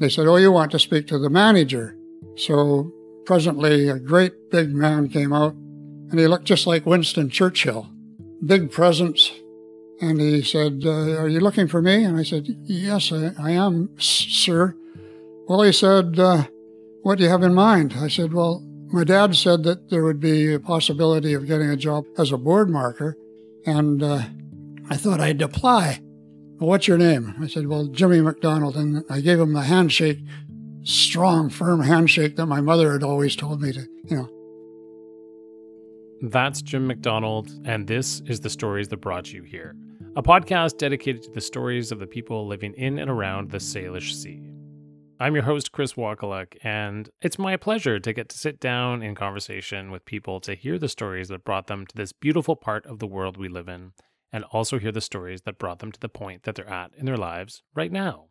They said, oh, you want to speak to the manager. So presently a great big man came out, and he looked just like Winston Churchill. Big presence. And he said, are you looking for me? And I said, yes, I am, sir. Well, he said, what do you have in mind? I said, well, my dad said that there would be a possibility of getting a job as a board marker, and I thought I'd apply. Well, what's your name? I said, well, Jimmy MacDonald. And I gave him the handshake, strong, firm handshake that my mother had always told me to, you know. That's Jim MacDonald, and this is The Stories That Brought You Here, a podcast dedicated to the stories of the people living in and around the Salish Sea. I'm your host, Chris Wakaluk, and it's my pleasure to get to sit down in conversation with people to hear the stories that brought them to this beautiful part of the world we live in, and also hear the stories that brought them to the point that they're at in their lives right now.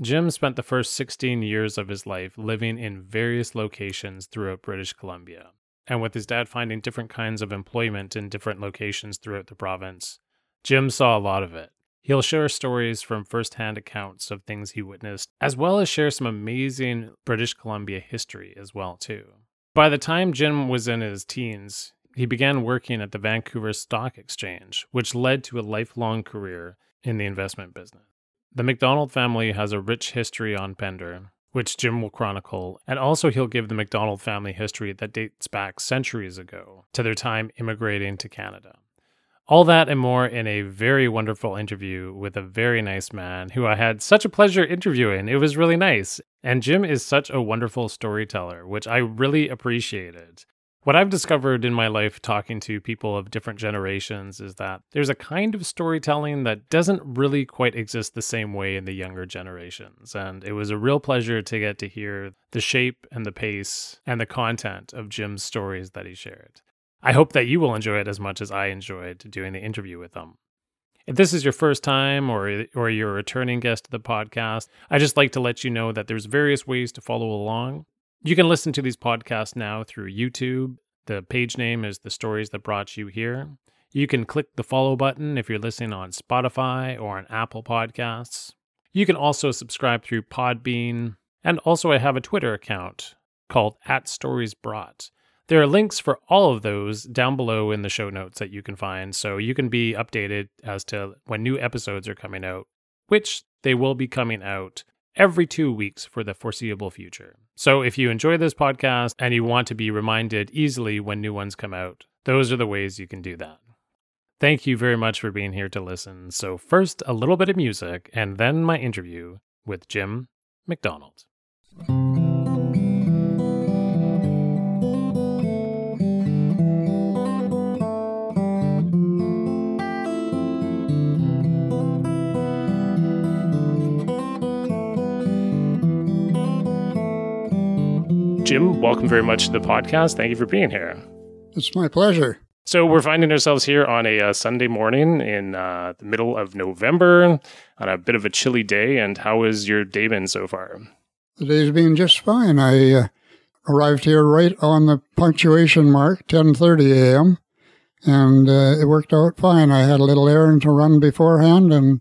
Jim spent the first 16 years of his life living in various locations throughout British Columbia. And with his dad finding different kinds of employment in different locations throughout the province, Jim saw a lot of it. He'll share stories from first-hand accounts of things he witnessed, as well as share some amazing British Columbia history as well, too. By the time Jim was in his teens, he began working at the Vancouver Stock Exchange, which led to a lifelong career in the investment business. The MacDonald family has a rich history on Pender, which Jim will chronicle, and also he'll give the MacDonald family history that dates back centuries ago to their time immigrating to Canada. All that and more in a very wonderful interview with a very nice man who I had such a pleasure interviewing. It was really nice. And Jim is such a wonderful storyteller, which I really appreciated. What I've discovered in my life talking to people of different generations is that there's a kind of storytelling that doesn't really quite exist the same way in the younger generations. And it was a real pleasure to get to hear the shape and the pace and the content of Jim's stories that he shared. I hope that you will enjoy it as much as I enjoyed doing the interview with him. If this is your first time or you're a returning guest to the podcast, I just like to let you know that there's various ways to follow along. You can listen to these podcasts now through YouTube. The page name is The Stories That Brought You Here. You can click the follow button if you're listening on Spotify or on Apple Podcasts. You can also subscribe through Podbean. And also I have a Twitter account called @StoriesBrought. There are links for all of those down below in the show notes that you can find, so you can be updated as to when new episodes are coming out, which they will be coming out every 2 weeks for the foreseeable future. So if you enjoy this podcast and you want to be reminded easily when new ones come out, those are the ways you can do that. Thank you very much for being here to listen. So first, a little bit of music, and then my interview with Jim MacDonald. Jim, welcome very much to the podcast. Thank you for being here. It's my pleasure. So we're finding ourselves here on a Sunday morning in the middle of November on a bit of a chilly day. And how has your day been so far? The day's been just fine. I arrived here right on the punctuation mark, 10:30 a.m., and it worked out fine. I had a little errand to run beforehand, and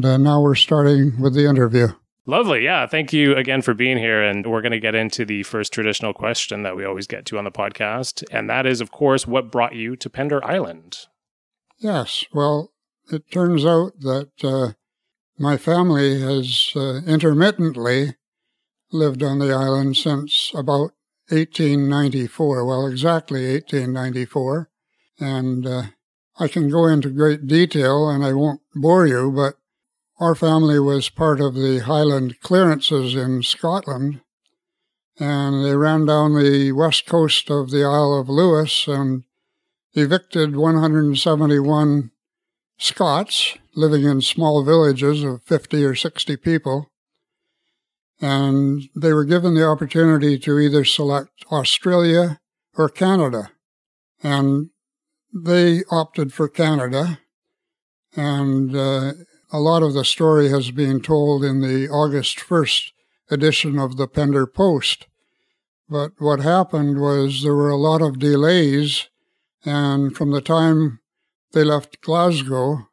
now we're starting with the interview. Lovely. Yeah. Thank you again for being here. And we're going to get into the first traditional question that we always get to on the podcast. And that is, of course, what brought you to Pender Island? Yes. Well, it turns out that my family has intermittently lived on the island since about 1894. Well, exactly 1894. And I can go into great detail and I won't bore you, but our family was part of the Highland clearances in Scotland, and they ran down the west coast of the Isle of Lewis and evicted 171 Scots living in small villages of 50 or 60 people. And they were given the opportunity to either select Australia or Canada. And they opted for Canada, and a lot of the story has been told in the August 1st edition of the Pender Post. But what happened was there were a lot of delays, and from the time they left Glasgow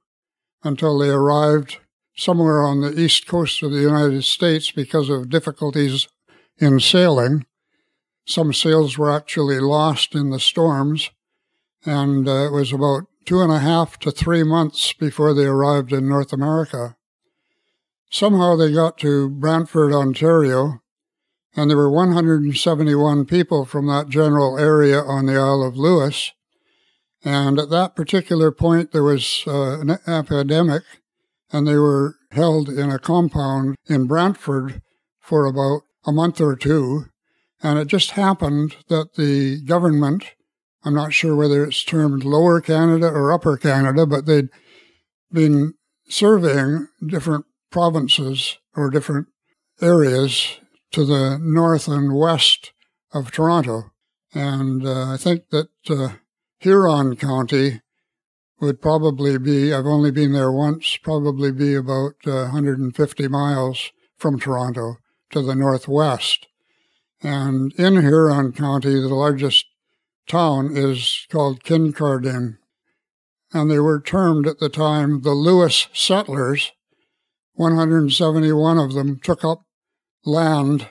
until they arrived somewhere on the east coast of the United States because of difficulties in sailing. Some sails were actually lost in the storms, and it was about 2.5 to 3 months before they arrived in North America. Somehow they got to Brantford, Ontario, and there were 171 people from that general area on the Isle of Lewis. And at that particular point, there was an epidemic, and they were held in a compound in Brantford for about a month or two. And it just happened that the government, I'm not sure whether it's termed Lower Canada or Upper Canada, but they'd been surveying different provinces or different areas to the north and west of Toronto. And I think that Huron County would probably be, I've only been there once, probably be about 150 miles from Toronto to the northwest. And in Huron County, the largest town is called Kincardine. And they were termed at the time the Lewis settlers. 171 of them took up land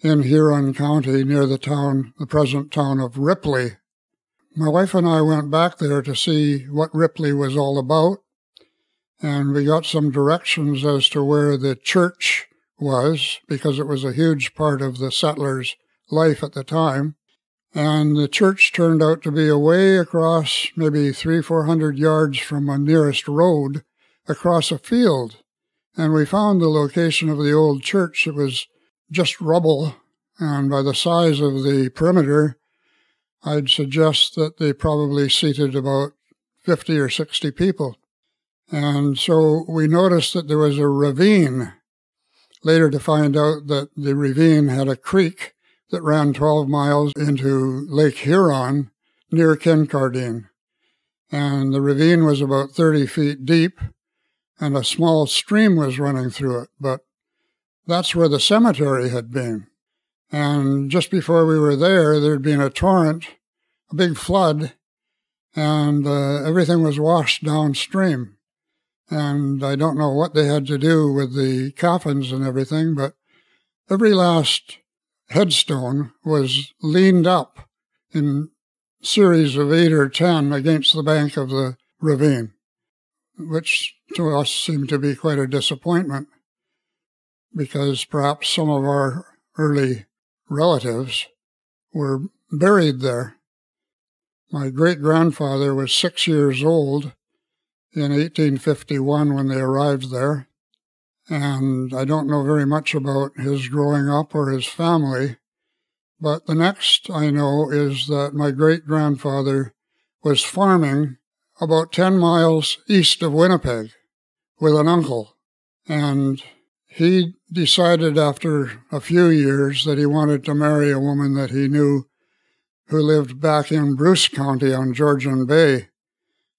in Huron County near the town, the present town of Ripley. My wife and I went back there to see what Ripley was all about, and we got some directions as to where the church was, because it was a huge part of the settlers' life at the time. And the church turned out to be away across maybe 300-400 yards from a nearest road across a field. And we found the location of the old church. It was just rubble, and by the size of the perimeter, I'd suggest that they probably seated about 50 or 60 people. And so we noticed that there was a ravine, later to find out that the ravine had a creek that ran 12 miles into Lake Huron near Kincardine. And the ravine was about 30 feet deep, and a small stream was running through it, but that's where the cemetery had been. And just before we were there, there'd been a torrent, a big flood, and everything was washed downstream. And I don't know what they had to do with the coffins and everything, but every last headstone was leaned up in series of 8 or 10 against the bank of the ravine, which to us seemed to be quite a disappointment, because perhaps some of our early relatives were buried there. My great-grandfather was 6 years old in 1851 when they arrived there, and I don't know very much about his growing up or his family, but the next I know is that my great-grandfather was farming about 10 miles east of Winnipeg with an uncle, and he decided after a few years that he wanted to marry a woman that he knew who lived back in Bruce County on Georgian Bay.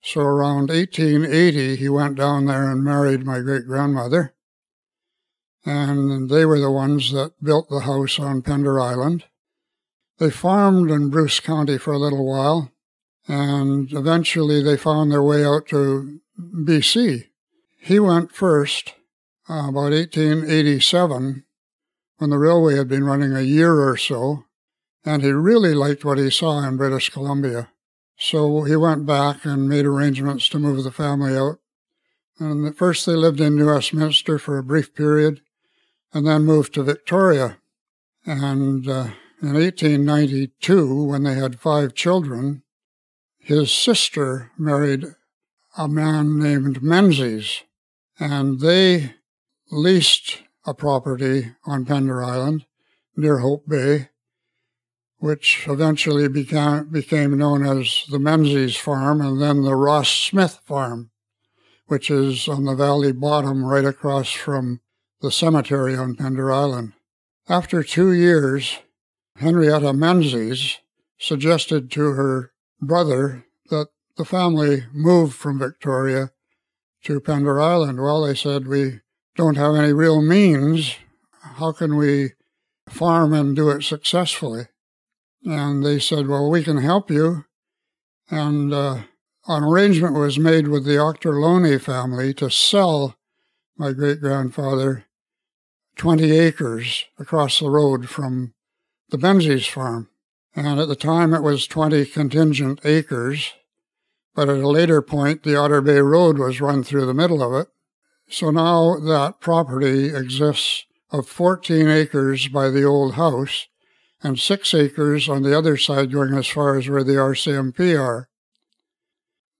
So around 1880, he went down there and married my great-grandmother, and they were the ones that built the house on Pender Island. They farmed in Bruce County for a little while, and eventually they found their way out to BC. He went first, about 1887, when the railway had been running a year or so, and he really liked what he saw in British Columbia. So he went back and made arrangements to move the family out. And at first they lived in New Westminster for a brief period, and then moved to Victoria. And in 1892, when they had 5 children, his sister married a man named Menzies, and they leased a property on Pender Island near Hope Bay, which eventually became known as the Menzies Farm, and then the Ross Smith Farm, which is on the valley bottom right across from the cemetery on Pender Island. After 2 years, Henrietta Menzies suggested to her brother that the family moved from Victoria to Pender Island. Well, they said, we don't have any real means. How can we farm and do it successfully? And they said, well, we can help you. And an arrangement was made with the Ochterlony family to sell my great-grandfather, 20 acres across the road from the Menzies Farm. And at the time it was 20 contingent acres, but at a later point the Otter Bay Road was run through the middle of it. So now that property exists of 14 acres by the old house and 6 acres on the other side going as far as where the RCMP are.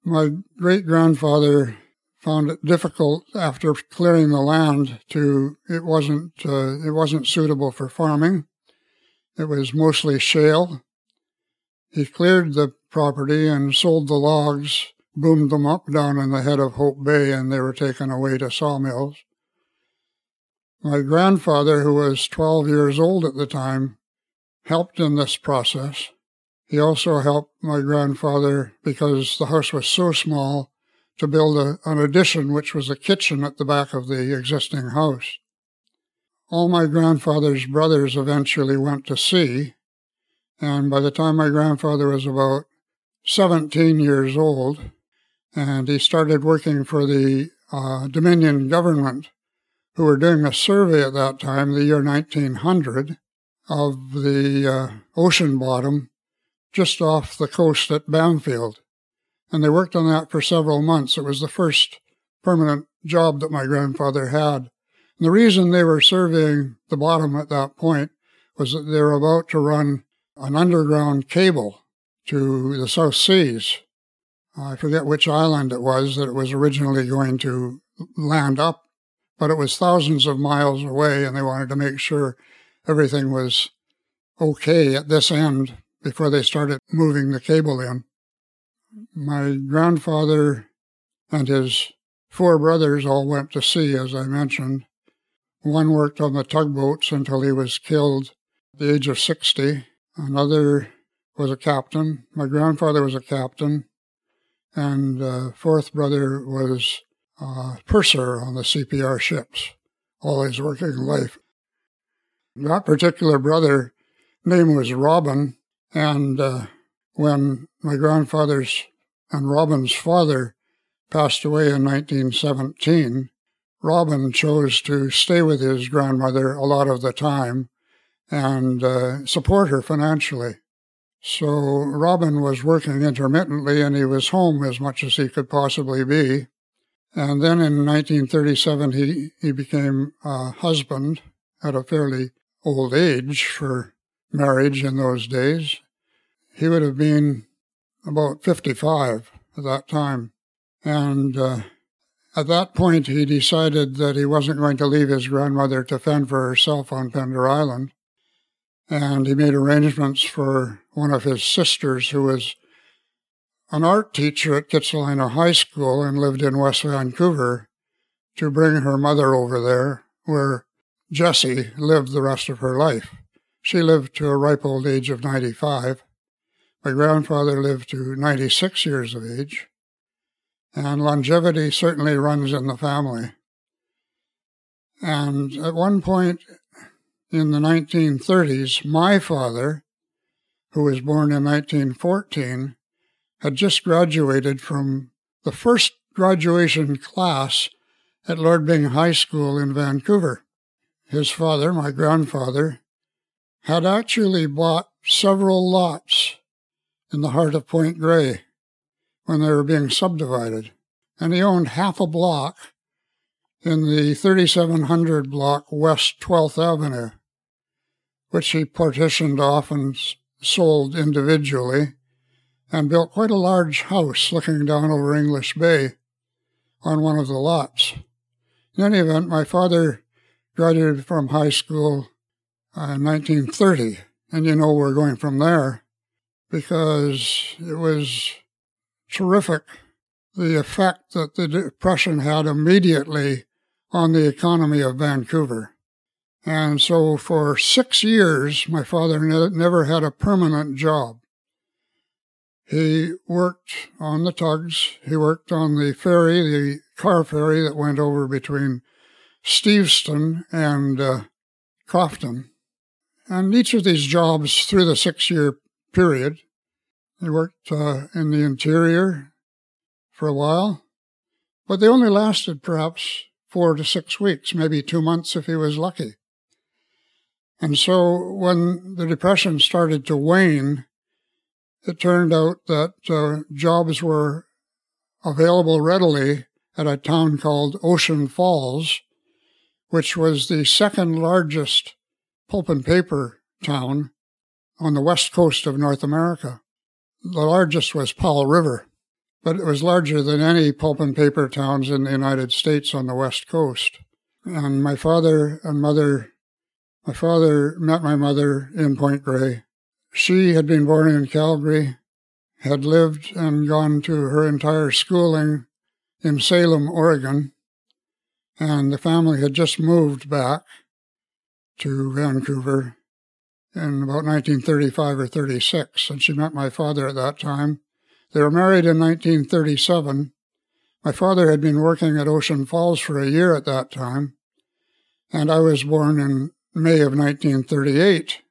My great-grandfather found it difficult after clearing the land to, it wasn't suitable for farming. It was mostly shale. He cleared the property and sold the logs, boomed them up down in the head of Hope Bay, and they were taken away to sawmills. My grandfather, who was 12 years old at the time, helped in this process. He also helped my grandfather, because the house was so small, to build an addition, which was a kitchen at the back of the existing house. All my grandfather's brothers eventually went to sea, and by the time my grandfather was about 17 years old, and he started working for the Dominion government, who were doing a survey at that time, the year 1900, of the ocean bottom just off the coast at Bamfield. And they worked on that for several months. It was the first permanent job that my grandfather had. And the reason they were surveying the bottom at that point was that they were about to run an underground cable to the South Seas. I forget which island it was that it was originally going to land up, but it was thousands of miles away, and they wanted to make sure everything was okay at this end before they started moving the cable in. My grandfather and his 4 brothers all went to sea, as I mentioned. One worked on the tugboats until he was killed at the age of 60. Another was a captain. My grandfather was a captain. And the 4th brother was a purser on the CPR ships all his working life. That particular brother's name was Robin, and when my grandfather's and Robin's father passed away in 1917, Robin chose to stay with his grandmother a lot of the time and support her financially. So Robin was working intermittently, and he was home as much as he could possibly be. And then in 1937, he became a husband at a fairly old age for marriage in those days. He would have been about 55 at that time. And at that point, he decided that he wasn't going to leave his grandmother to fend for herself on Pender Island. And he made arrangements for one of his sisters, who was an art teacher at Kitsilano High School and lived in West Vancouver, to bring her mother over there, where Jessie lived the rest of her life. She lived to a ripe old age of 95. My grandfather lived to 96 years of age, and longevity certainly runs in the family. And at one point in the 1930s, my father, who was born in 1914, had just graduated from the first graduation class at Lord Byng High School in Vancouver. His father, my grandfather, had actually bought several lots in the heart of Point Grey when they were being subdivided. And he owned half a block in the 3700 block West 12th Avenue, which he partitioned off and sold individually, and built quite a large house looking down over English Bay on one of the lots. In any event, my father graduated from high school in 1930, and you know we're going from there, because it was terrific, the effect that the Depression had immediately on the economy of Vancouver. And so for 6 years, my father never had a permanent job. He worked on the tugs, he worked on the ferry, the car ferry that went over between Steveston and Crofton. And each of these jobs through the 6-year period, they worked in the interior for a while, but they only lasted perhaps 4 to 6 weeks, maybe 2 months if he was lucky. And so when the Depression started to wane, it turned out that jobs were available readily at a town called Ocean Falls, which was the second largest pulp and paper town on the west coast of North America. The largest was Powell River, but it was larger than any pulp and paper towns in the United States on the west coast. And my father met my mother in Point Grey. She had been born in Calgary, had lived and gone to her entire schooling in Salem, Oregon, and the family had just moved back to Vancouver in about 1935 or 36, and she met my father at that time. They were married in 1937. My father had been working at Ocean Falls for a year at that time, and I was born in May of 1938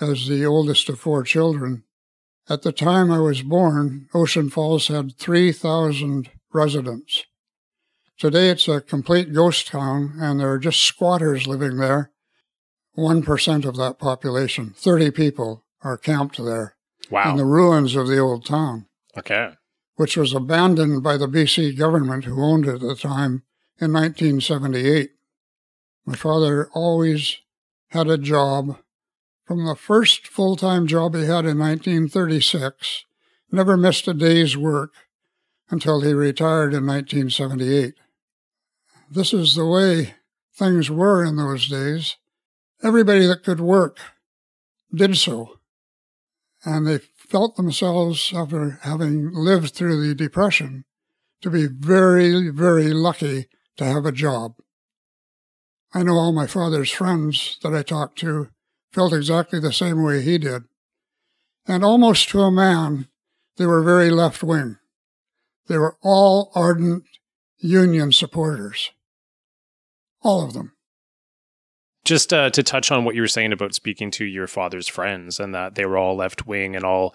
as the oldest of 4 children. At the time I was born, Ocean Falls had 3,000 residents. Today it's a complete ghost town, and there are just squatters living there. 1% of that population, 30 people, are camped there. Wow. In the ruins of the old town. Okay. Which was abandoned by the BC government, who owned it at the time, in 1978. My father always had a job. From the first full-time job he had in 1936, never missed a day's work until he retired in 1978. This is the way things were in those days. Everybody that could work did so, and they felt themselves, after having lived through the Depression, to be very, very lucky to have a job. I know all my father's friends that I talked to felt exactly the same way he did. And almost to a man, they were very left-wing. They were all ardent union supporters. All of them. Just to touch on what you were saying about speaking to your father's friends and that they were all left-wing and all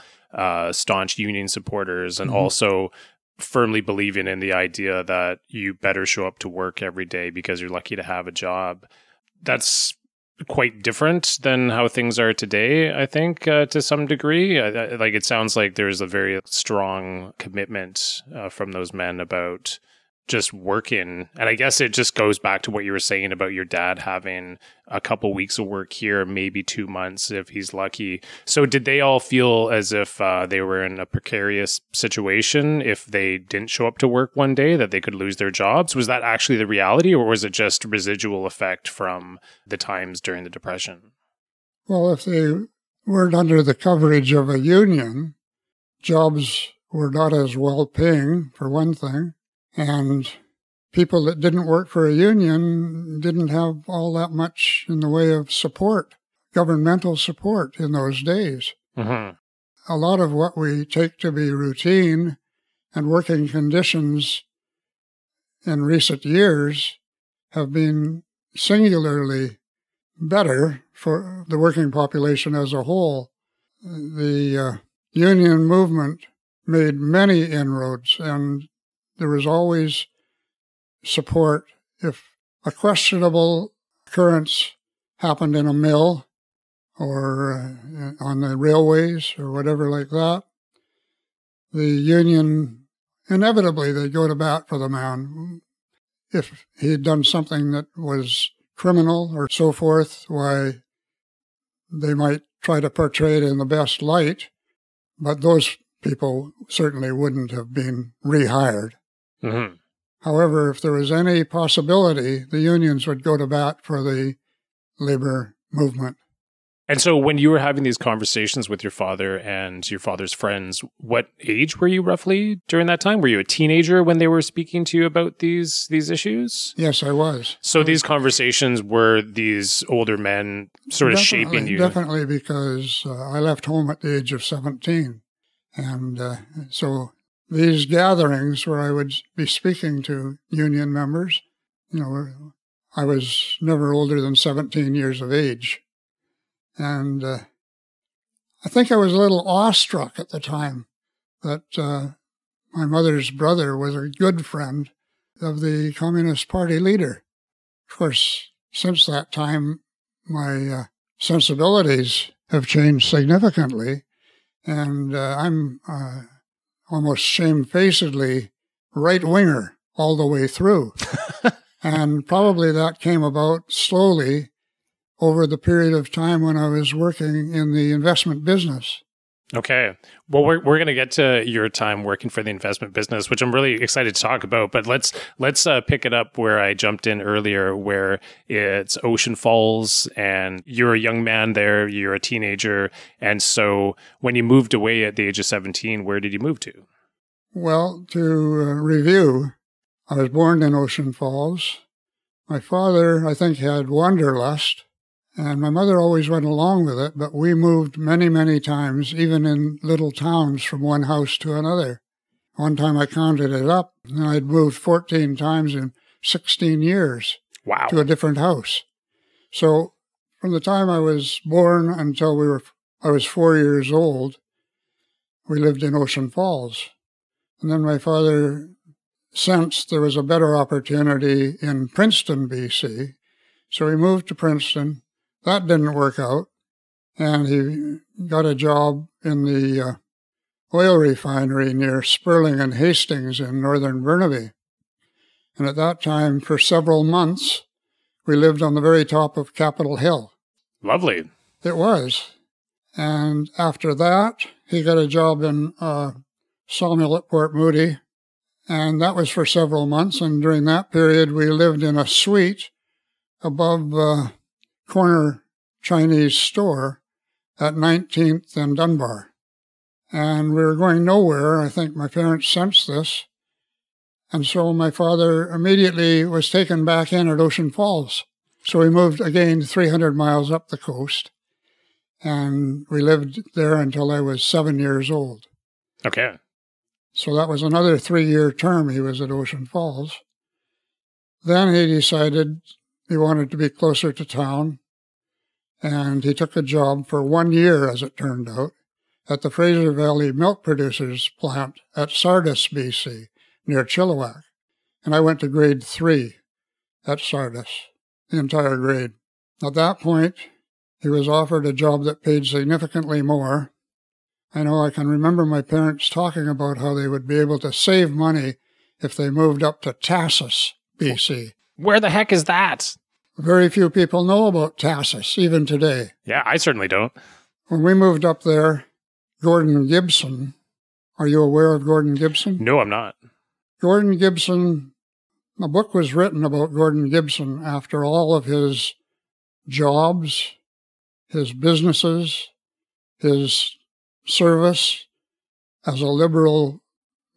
staunch union supporters, and also firmly believing in the idea that you better show up to work every day because you're lucky to have a job. That's quite different than how things are today, I think, to some degree. Like, it sounds like there's a very strong commitment from those men about just working. And I guess it just goes back to what you were saying about your dad having a couple weeks of work here, maybe 2 months if he's lucky. So did they all feel as if they were in a precarious situation if they didn't show up to work one day, that they could lose their jobs? Was that actually the reality, or was it just residual effect from the times during the Depression? Well, if they weren't under the coverage of a union, jobs were not as well paying, for one thing. And people that didn't work for a union didn't have all that much in the way of support, governmental support in those days. A lot of what we take to be routine and working conditions in recent years have been singularly better for the working population as a whole. The union movement made many inroads, and there was always support. If a questionable occurrence happened in a mill or on the railways or whatever like that, the union, inevitably, they'd go to bat for the man. If he'd done something that was criminal or so forth, why, they might try to portray it in the best light, but those people certainly wouldn't have been rehired. However, if there was any possibility, the unions would go to bat for the labor movement. And so when you were having these conversations with your father and your father's friends, what age were you roughly during that time? Were you a teenager when they were speaking to you about these issues? Yes, I was. So these conversations were these older men sort of shaping you? Definitely, because I left home at the age of 17. And so these gatherings where I would be speaking to union members, you know, I was never older than 17 years of age. And I think I was a little awestruck at the time that my mother's brother was a good friend of the Communist Party leader. Of course, since that time, my sensibilities have changed significantly, and I'm almost shamefacedly right-winger all the way through. And probably that came about slowly over the period of time when I was working in the investment business. Okay. Well, we're going to get to your time working for the investment business, which I'm really excited to talk about. But let's pick it up where I jumped in earlier, where it's Ocean Falls, and you're a young man there, you're a teenager. And so when you moved away at the age of 17, where did you move to? Well, to review, I was born in Ocean Falls. My father, I think, had wanderlust. And my mother always went along with it, but we moved many, many times, even in little towns, from one house to another. One time I counted it up, and I'd moved 14 times in 16 years. Wow. To a different house. So from the time I was born until I was 4 years old, we lived in Ocean Falls. And then my father sensed there was a better opportunity in Princeton, BC, so he moved to Princeton. That didn't work out, and he got a job in the oil refinery near Sperling and Hastings in northern Burnaby. And at that time, for several months, we lived on the very top of Capitol Hill. Lovely. It was. And after that, he got a job in sawmill at Port Moody, and that was for several months. And during that period, we lived in a suite above corner Chinese store at 19th and Dunbar. And we were going nowhere. I think my parents sensed this. And so my father immediately was taken back in at Ocean Falls. So we moved again 300 miles up the coast. And we lived there until I was 7 years old. Okay. So that was another 3-year term he was at Ocean Falls. Then he decided he wanted to be closer to town, and he took a job for 1 year, as it turned out, at the Fraser Valley Milk Producers Plant at Sardis, BC, near Chilliwack. And I went to grade 3 at Sardis, the entire grade. At that point, he was offered a job that paid significantly more. I know I can remember my parents talking about how they would be able to save money if they moved up to Tahsis, BC. Where the heck is that? Very few people know about Tahsis, even today. Yeah, I certainly don't. When we moved up there, Gordon Gibson, are you aware of Gordon Gibson? No, I'm not. Gordon Gibson, a book was written about Gordon Gibson after all of his jobs, his businesses, his service as a Liberal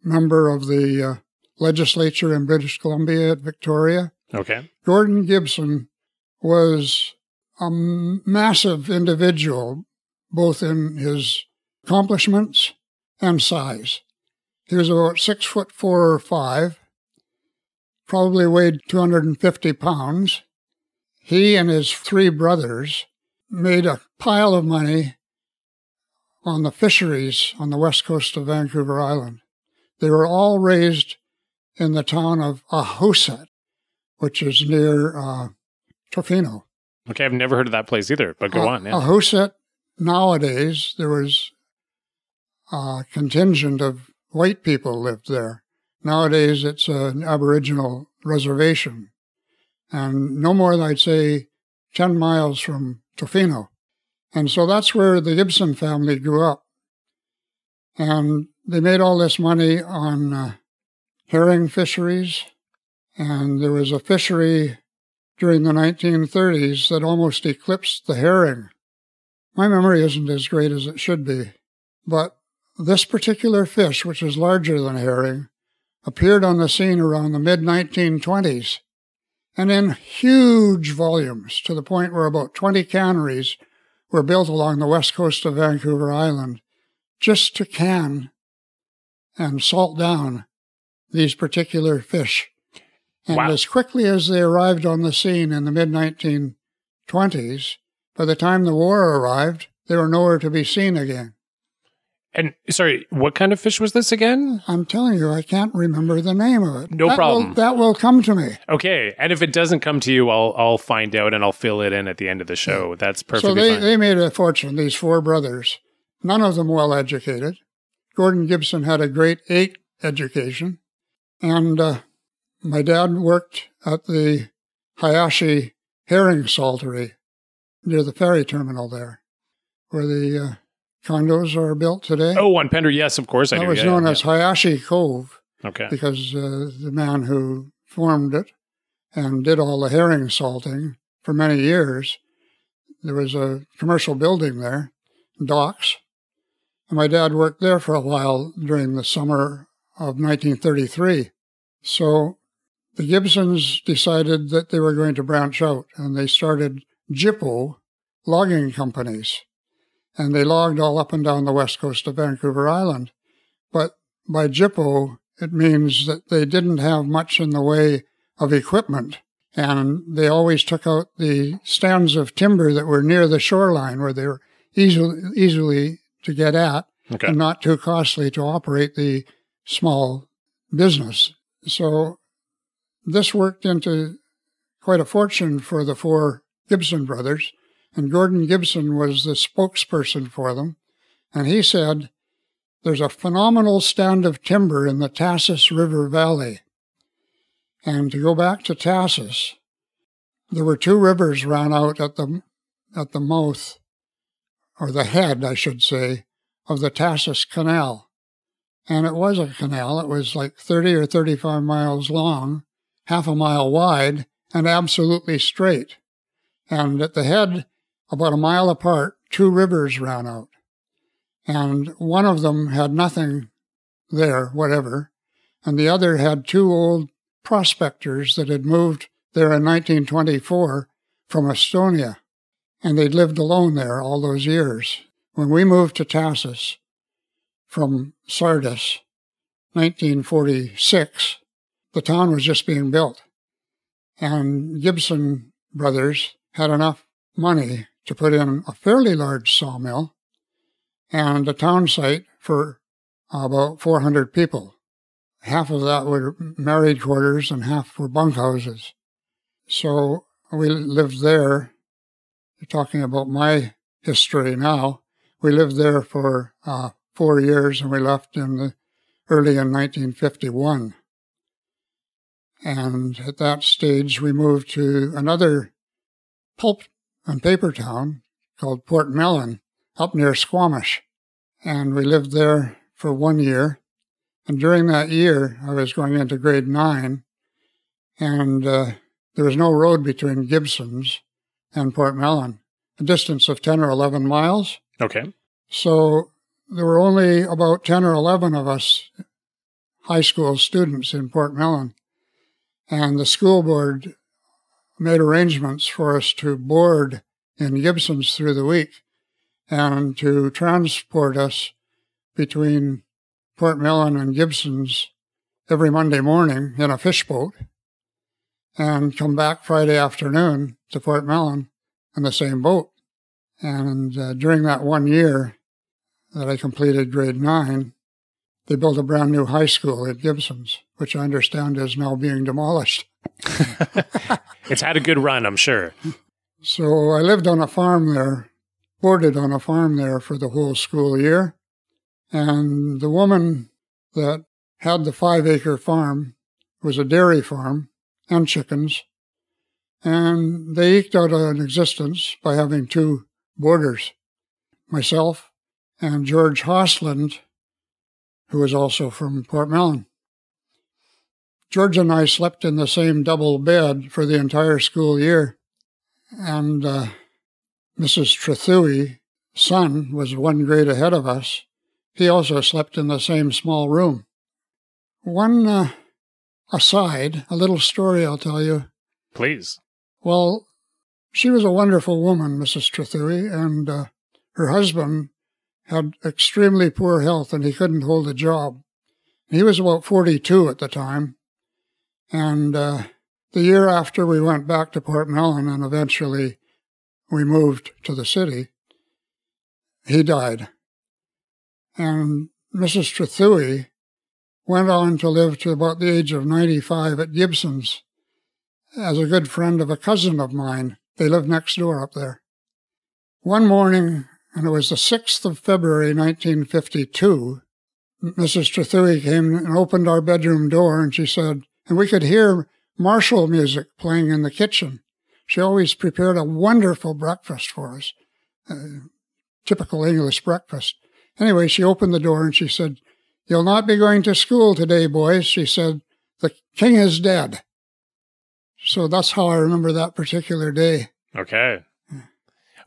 member of the legislature in British Columbia at Victoria. Okay. Gordon Gibson was a massive individual, both in his accomplishments and size. He was about 6'4" or 6'5", probably weighed 250 pounds. He and his 3 brothers made a pile of money on the fisheries on the west coast of Vancouver Island. They were all raised in the town of Ahousaht, which is near Tofino. Okay, I've never heard of that place either, but go on. Yeah. Ahousaht, nowadays, there was a contingent of white people lived there. Nowadays, it's an Aboriginal reservation. And no more than, I'd say, 10 miles from Tofino. And so that's where the Gibson family grew up. And they made all this money on herring fisheries, and there was a fishery during the 1930s that almost eclipsed the herring. My memory isn't as great as it should be, but this particular fish, which is larger than herring, appeared on the scene around the mid-1920s, and in huge volumes, to the point where about 20 canneries were built along the west coast of Vancouver Island just to can and salt down these particular fish. And wow. As quickly as they arrived on the scene in the mid-1920s, by the time the war arrived, they were nowhere to be seen again. And sorry, what kind of fish was this again? I'm telling you, I can't remember the name of it. No problem. That will come to me. Okay. And if it doesn't come to you, I'll find out and I'll fill it in at the end of the show. That's perfectly fine. So they made a fortune, these four brothers. None of them well-educated. Gordon Gibson had a grade 8 education. And my dad worked at the Hayashi Herring Saltery near the ferry terminal there, where the... condos are built today. Oh, on Pender, yes, of course. It was known as Hayashi Cove. Okay. Because the man who formed it and did all the herring salting for many years, there was a commercial building there, docks. And my dad worked there for a while during the summer of 1933. So the Gibsons decided that they were going to branch out, and they started JIPO logging companies. And they logged all up and down the west coast of Vancouver Island. But by JIPO, it means that they didn't have much in the way of equipment, and they always took out the stands of timber that were near the shoreline where they were easily to get at, okay, and not too costly to operate the small business. So this worked into quite a fortune for the four Gibson brothers. And Gordon Gibson was the spokesperson for them. And he said, there's a phenomenal stand of timber in the Tahsis River Valley. And to go back to Tahsis, there were two rivers ran out at the mouth, or the head, I should say, of the Tahsis Canal. And it was a canal. It was like 30 or 35 miles long, half a mile wide, and absolutely straight. And at the head, about a mile apart, two rivers ran out, and one of them had nothing there, whatever, and the other had two old prospectors that had moved there in 1924 from Estonia, and they'd lived alone there all those years. When we moved to Tahsis from Sardis, 1946, the town was just being built, and Gibson brothers had enough money to put in a fairly large sawmill and a town site for about 400 people. Half of that were married quarters and half were bunkhouses. So we lived there. You're talking about my history now. We lived there for 4 years, and we left early in 1951. And at that stage, we moved to another pulp and paper town called Port Mellon, up near Squamish. And we lived there for 1 year. And during that year, I was going into grade 9, and there was no road between Gibson's and Port Mellon, a distance of 10 or 11 miles. Okay. So there were only about 10 or 11 of us high school students in Port Mellon. And the school board made arrangements for us to board in Gibson's through the week and to transport us between Port Mellon and Gibson's every Monday morning in a fish boat and come back Friday afternoon to Port Mellon in the same boat. And during that 1 year that I completed grade 9, they built a brand new high school at Gibson's, which I understand is now being demolished. It's had a good run, I'm sure. So I lived on a farm there, boarded on a farm there for the whole school year. And the woman that had the 5-acre farm was a dairy farm and chickens. And they eked out an existence by having two boarders, myself and George Hostland, who was also from Port Mellon. George and I slept in the same double bed for the entire school year, and Mrs. Trethui's son was 1 grade ahead of us. He also slept in the same small room. One aside, a little story I'll tell you. Please. Well, she was a wonderful woman, Mrs. Trethewey, and her husband had extremely poor health, and he couldn't hold a job. He was about 42 at the time. And the year after, we went back to Port Mellon, and eventually we moved to the city. He died. and Mrs. Trethewey went on to live to about the age of 95 at Gibson's as a good friend of a cousin of mine. They lived next door up there. One morning, and it was the 6th of February, 1952, Mrs. Trethewey came and opened our bedroom door, and she said, and we could hear martial music playing in the kitchen. She always prepared a wonderful breakfast for us, typical English breakfast. Anyway, she opened the door and she said, "You'll not be going to school today, boys." She said, "The king is dead." So that's how I remember that particular day. Okay.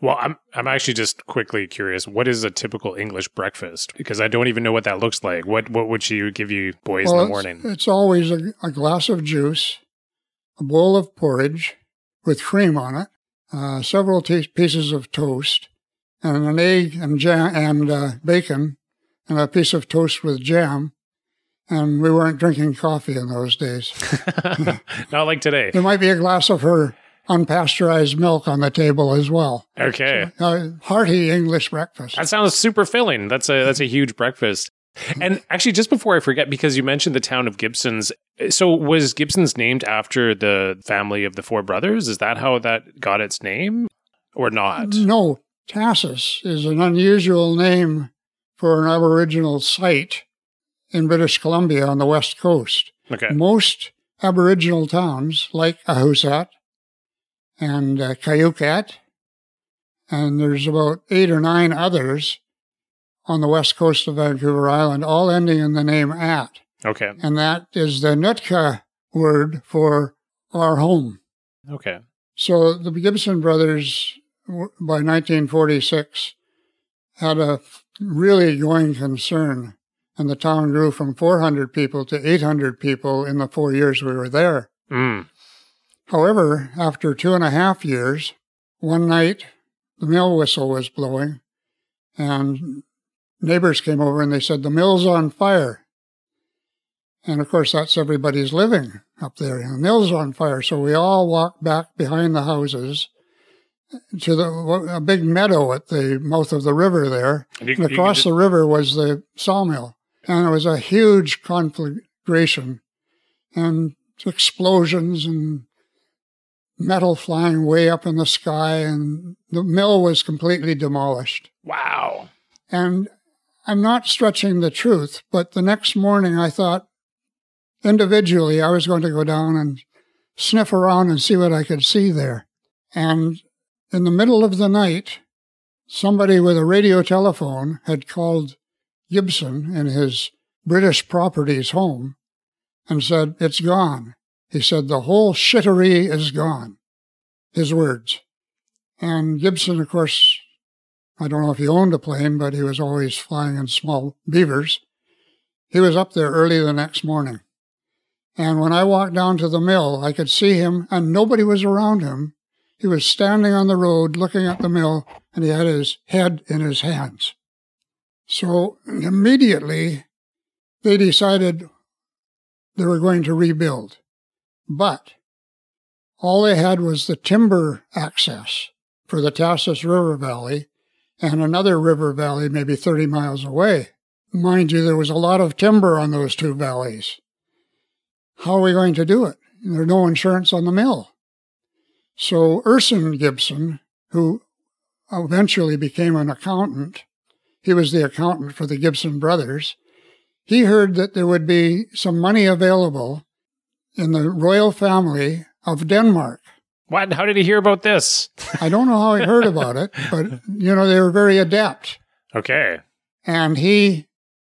Well, I'm actually just quickly curious, what is a typical English breakfast? Because I don't even know what that looks like. What would she give you boys in the morning? It's always a glass of juice, a bowl of porridge with cream on it, several pieces of toast, and an egg and jam and bacon, and a piece of toast with jam. And we weren't drinking coffee in those days. Not like today. There might be a glass of her unpasteurized milk on the table as well. Okay. So, hearty English breakfast. That sounds super filling. That's a huge breakfast. And actually, just before I forget, because you mentioned the town of Gibson's, so was Gibson's named after the family of the four brothers? Is that how that got its name or not? No. Tahsis is an unusual name for an Aboriginal site in British Columbia on the west coast. Okay. Most Aboriginal towns, like Ahousaht and Kayukat, and there's about 8 or 9 others on the west coast of Vancouver Island, all ending in the name At. Okay. And that is the Nootka word for our home. Okay. So the Gibson brothers, by 1946, had a really going concern, and the town grew from 400 people to 800 people in the 4 years we were there. Mm. However, after 2.5 years, one night the mill whistle was blowing, and neighbors came over and they said, "The mill's on fire." And of course, that's everybody's living up there. The mill's on fire. So we all walked back behind the houses to a big meadow at the mouth of the river there. And across the river was the sawmill. And it was a huge conflagration and explosions and metal flying way up in the sky. And the mill was completely demolished. Wow. And I'm not stretching the truth, but the next morning I thought individually I was going to go down and sniff around and see what I could see there. And in the middle of the night, somebody with a radio telephone had called Gibson in his British properties home and said, "It's gone." He said, "The whole shittery is gone." His words. And Gibson, of course, I don't know if he owned a plane, but he was always flying in small beavers. He was up there early the next morning. And when I walked down to the mill, I could see him, and nobody was around him. He was standing on the road looking at the mill, and he had his head in his hands. So immediately they decided they were going to rebuild. But all they had was the timber access for the Tahsis River Valley and another river valley maybe 30 miles away. Mind you, there was a lot of timber on those two valleys. How are we going to do it? There's no insurance on the mill. So Urson Gibson, who eventually became an accountant, he was the accountant for the Gibson brothers, he heard that there would be some money available in the royal family of Denmark. What? How did he hear about this? I don't know how he heard about it, but, you know, they were very adept. Okay. And he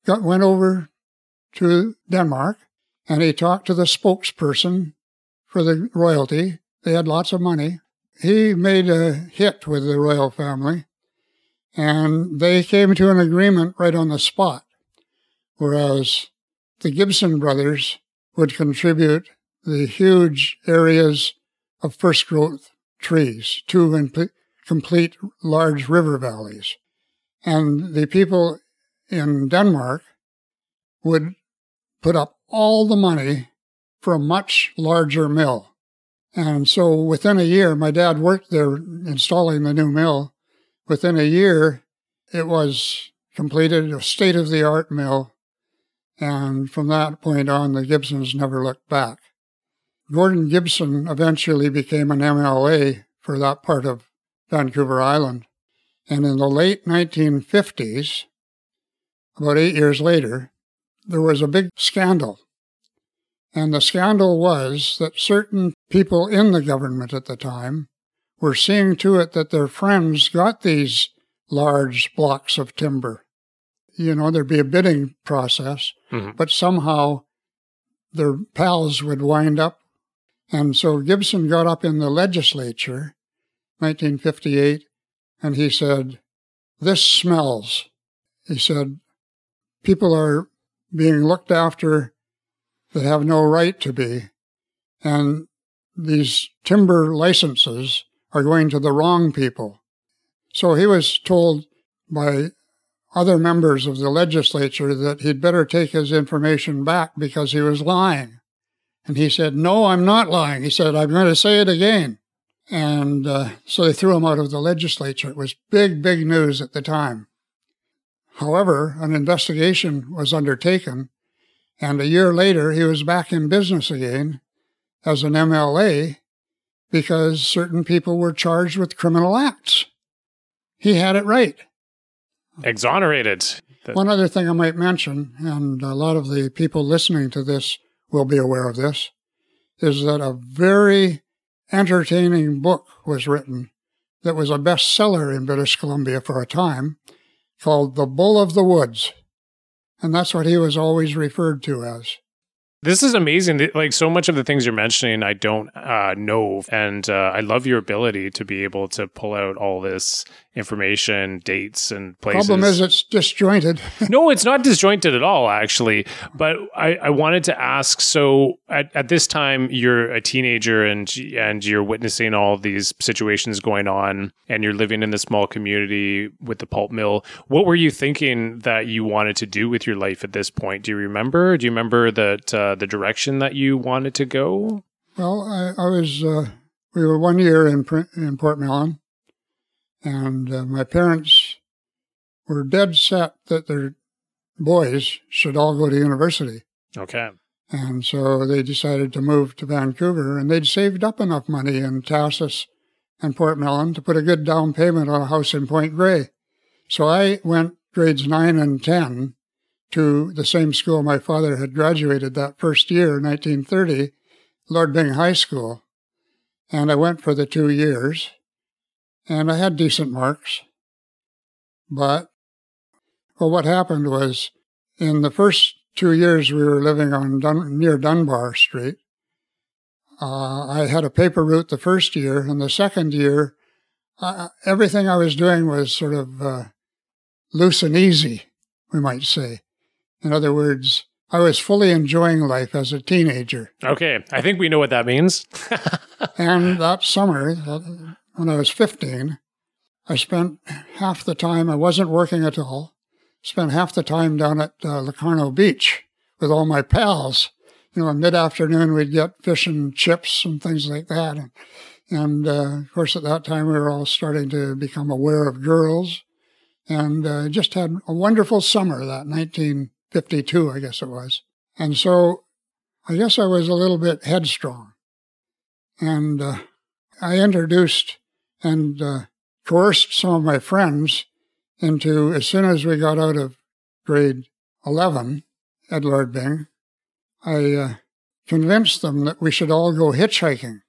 went over to Denmark, and he talked to the spokesperson for the royalty. They had lots of money. He made a hit with the royal family, and they came to an agreement right on the spot, whereas the Gibson brothers would contribute the huge areas of first-growth trees to complete large river valleys. And the people in Denmark would put up all the money for a much larger mill. And so within a year, my dad worked there installing the new mill. Within a year, it was completed a state-of-the-art mill, and from that point on, the Gibsons never looked back. Gordon Gibson eventually became an MLA for that part of Vancouver Island, and in the late 1950s, about 8 years later, there was a big scandal. And the scandal was that certain people in the government at the time were seeing to it that their friends got these large blocks of timber. You know, there'd be a bidding process, but somehow their pals would wind up. And so Gibson got up in the legislature, 1958, and he said, "This smells." He said, "People are being looked after that have no right to be, and these timber licenses are going to the wrong people." So he was told by other members of the legislature that he'd better take his information back because he was lying. And he said, "No, I'm not lying." He said, "I'm going to say it again." And so they threw him out of the legislature. It was big, big news at the time. However, an investigation was undertaken, and a year later he was back in business again as an MLA because certain people were charged with criminal acts. He had it right. Exonerated. One other thing I might mention, and a lot of the people listening to this will be aware of this, is that a very entertaining book was written that was a bestseller in British Columbia for a time called The Bull of the Woods. And that's what he was always referred to as. This is amazing. Like, so much of the things you're mentioning, I don't know. And I love your ability to be able to pull out all this information, dates, and places. Problem is, it's disjointed. No, it's not disjointed at all, actually. But I wanted to ask, so at this time, you're a teenager and you're witnessing all these situations going on, and you're living in the small community with the pulp mill. What were you thinking that you wanted to do with your life at this point? Do you remember? Do you remember that... the direction that you wanted to go? Well, I was, we were 1 year in Port Mellon, and my parents were dead set that their boys should all go to university. Okay. And so they decided to move to Vancouver, and they'd saved up enough money in Tahsis and Port Mellon to put a good down payment on a house in Point Grey. So I went grades 9 and 10 to the same school my father had graduated that first year, 1930, Lord Byng High School. And I went for the 2 years, and I had decent marks. But, well, what happened was, in the first 2 years we were living on near Dunbar Street, I had a paper route the first year, and the second year, everything I was doing was sort of loose and easy, we might say. In other words, I was fully enjoying life as a teenager. Okay, I think we know what that means. And that summer, when I was 15, I spent half the time, I wasn't working at all, spent half the time down at Locarno Beach with all my pals. You know, mid-afternoon, we'd get fish and chips and things like that. And of course, at that time, we were all starting to become aware of girls. And just had a wonderful summer, that 1952, I guess it was. And so I guess I was a little bit headstrong. And I introduced and coerced some of my friends into, as soon as we got out of grade 11 at Lord Byng, I convinced them that we should all go hitchhiking.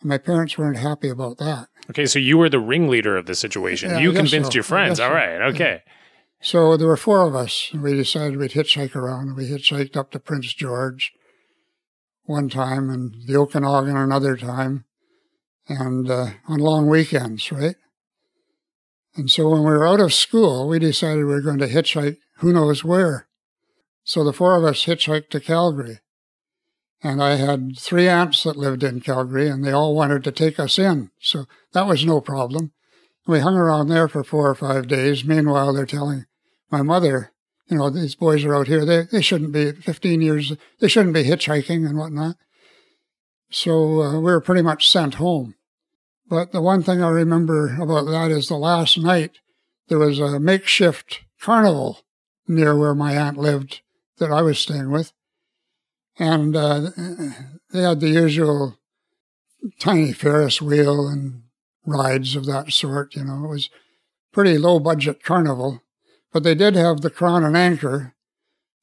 And my parents weren't happy about that. Okay, so you were the ringleader of the situation. Yeah, you convinced your friends. All right, okay. Yeah. So there were four of us, and we decided we'd hitchhike around. We hitchhiked up to Prince George one time and the Okanagan another time, and on long weekends, right? And so when we were out of school, we decided we were going to hitchhike who knows where. So the four of us hitchhiked to Calgary. And I had three aunts that lived in Calgary, and they all wanted to take us in. So that was no problem. We hung around there for 4 or 5 days. Meanwhile, they're telling my mother, you know, these boys are out here. They shouldn't be 15 years. They shouldn't be hitchhiking and whatnot. So we were pretty much sent home. But the one thing I remember about that is the last night, there was a makeshift carnival near where my aunt lived that I was staying with. And they had the usual tiny Ferris wheel and rides of that sort, you know. It was pretty low-budget carnival. But they did have the Crown and Anchor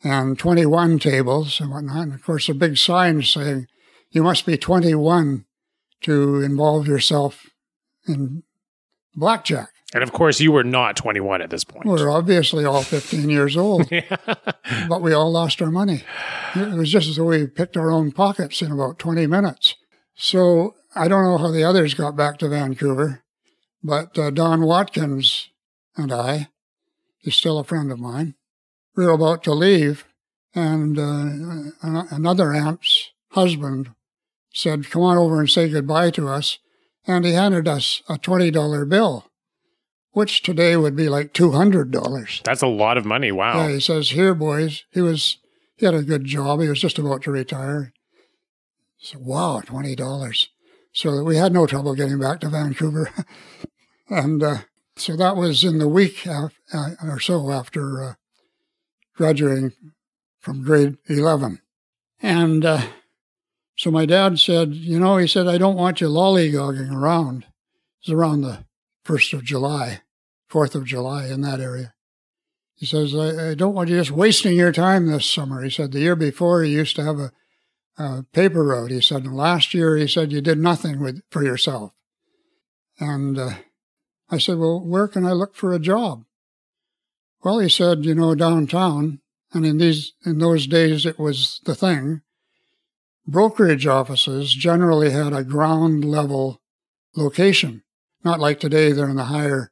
and 21 tables and whatnot. And, of course, a big sign saying, you must be 21 to involve yourself in blackjack. And, of course, you were not 21 at this point. We were obviously all 15 years old, yeah. But we all lost our money. It was just as though we picked our own pockets in about 20 minutes. So I don't know how the others got back to Vancouver, but Don Watkins and I, he's still a friend of mine, we were about to leave, and another aunt's husband said, come on over and say goodbye to us, and he handed us a $20 bill, which today would be like $200. That's a lot of money, wow. Yeah, he says, here, boys. He had a good job. He was just about to retire. I said, wow, $20. So we had no trouble getting back to Vancouver. And so that was in the week or so after graduating from grade 11. And so my dad said, you know, he said, I don't want you lollygagging around. It was around the 1st of July, 4th of July in that area. He says, I don't want you just wasting your time this summer. He said, the year before, you used to have a paper road. He said, and last year, he said, you did nothing for yourself. And I said, well, where can I look for a job? Well, he said, you know, downtown, and in those days, it was the thing. Brokerage offices generally had a ground level location. Not like today, they're in the higher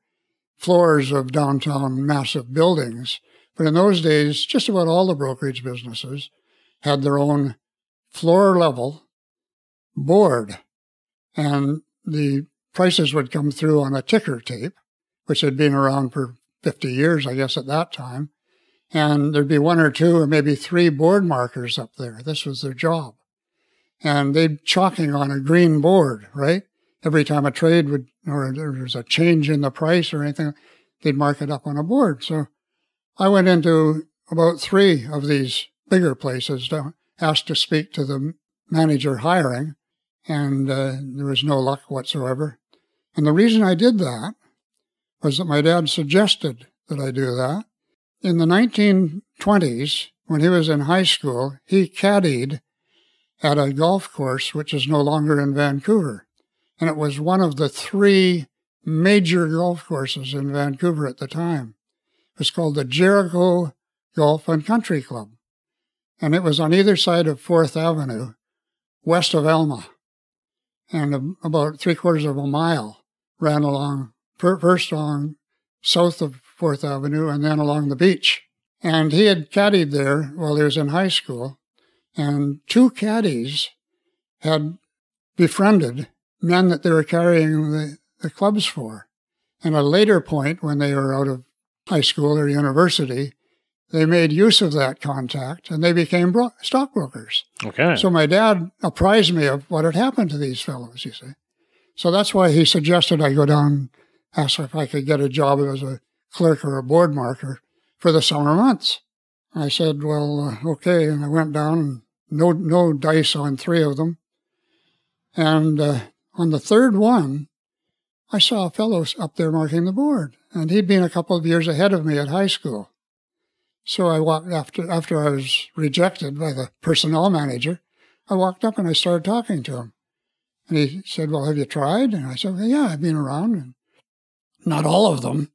floors of downtown massive buildings. But in those days, just about all the brokerage businesses had their own floor-level board. And the prices would come through on a ticker tape, which had been around for 50 years, I guess, at that time. And there'd be one or two or maybe three board markers up there. This was their job. And they'd chalking on a green board, right? Every time a trade would, or there was a change in the price or anything, they'd mark it up on a board. So I went into about three of these bigger places, asked to speak to the manager hiring, and there was no luck whatsoever. And the reason I did that was that my dad suggested that I do that. In the 1920s, when he was in high school, he caddied at a golf course which is no longer in Vancouver. And it was one of the three major golf courses in Vancouver at the time. It was called the Jericho Golf and Country Club. And it was on either side of 4th Avenue, west of Alma. And about 3/4 of a mile ran along, first along south of 4th Avenue and then along the beach. And he had caddied there while he was in high school. And two caddies had befriended men that they were carrying the clubs for. And at a later point, when they were out of high school or university, they made use of that contact, and they became stockbrokers. Okay. So my dad apprised me of what had happened to these fellows, you see. So that's why he suggested I go down, ask if I could get a job as a clerk or a board marker for the summer months. I said, well, okay, and I went down, and no dice on three of them. And on the third one, I saw a fellow up there marking the board, and he'd been a couple of years ahead of me at high school. So I walked after I was rejected by the personnel manager, I walked up and I started talking to him. And he said, well, have you tried? And I said, well, yeah, I've been around. And not all of them.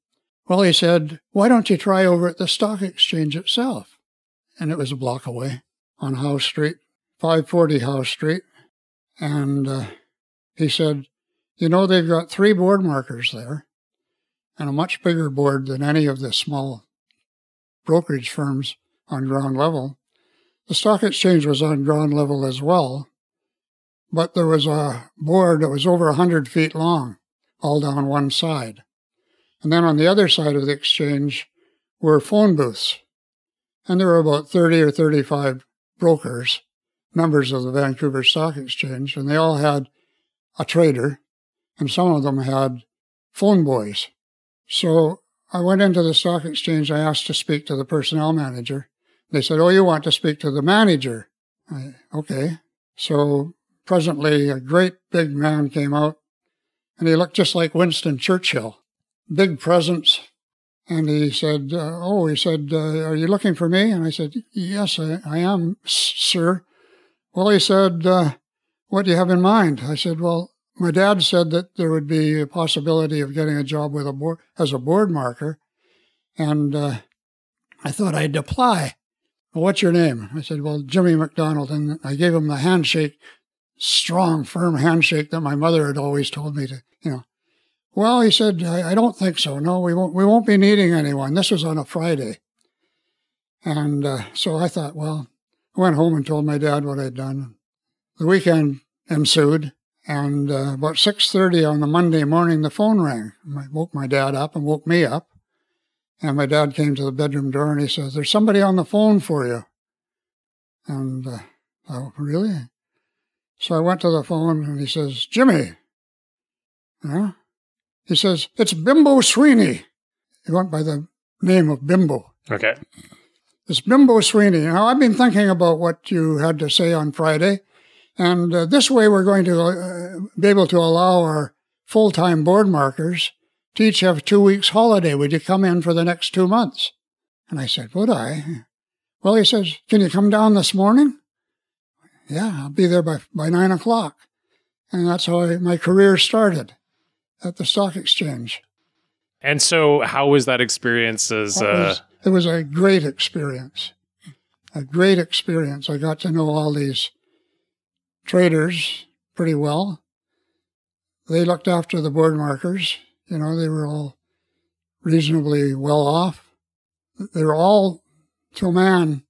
Well, he said, why don't you try over at the stock exchange itself? And it was a block away on Howe Street, 540 Howe Street. And he said, you know, they've got three board markers there and a much bigger board than any of the small brokerage firms on ground level. The stock exchange was on ground level as well, but there was a board that was over 100 feet long, all down one side. And then on the other side of the exchange were phone booths. And there were about 30 or 35 brokers, members of the Vancouver Stock Exchange, and they all had a trader, and some of them had phone boys. So I went into the stock exchange. I asked to speak to the personnel manager. They said, oh, you want to speak to the manager? Okay. So presently a great big man came out, and he looked just like Winston Churchill. Big presence. And he said, are you looking for me? And I said, yes, I am, sir. Well, he said, what do you have in mind? I said, well, my dad said that there would be a possibility of getting a job with as a board marker. And I thought I'd apply. Well, what's your name? I said, well, Jimmy MacDonald. And I gave him the handshake, strong, firm handshake that my mother had always told me to, Well, he said, I don't think so. No, we won't be needing anyone. This was on a Friday. And so I thought, well, I went home and told my dad what I'd done. The weekend ensued, and about 6:30 on the Monday morning, the phone rang. I woke my dad up and woke me up. And my dad came to the bedroom door, and he says, there's somebody on the phone for you. And oh, really? So I went to the phone, and he says, Jimmy. Huh? He says, it's Bimbo Sweeney. He went by the name of Bimbo. Okay. It's Bimbo Sweeney. Now, I've been thinking about what you had to say on Friday, and this way we're going to be able to allow our full-time board markers to each have 2 weeks' holiday. Would you come in for the next 2 months? And I said, would I? Well, he says, can you come down this morning? Yeah, I'll be there by 9 o'clock. And that's how my career started. At the stock exchange. And so how was that experience? It was a great experience. I got to know all these traders pretty well. They looked after the board markers. They were all reasonably well off. They were all, to a man,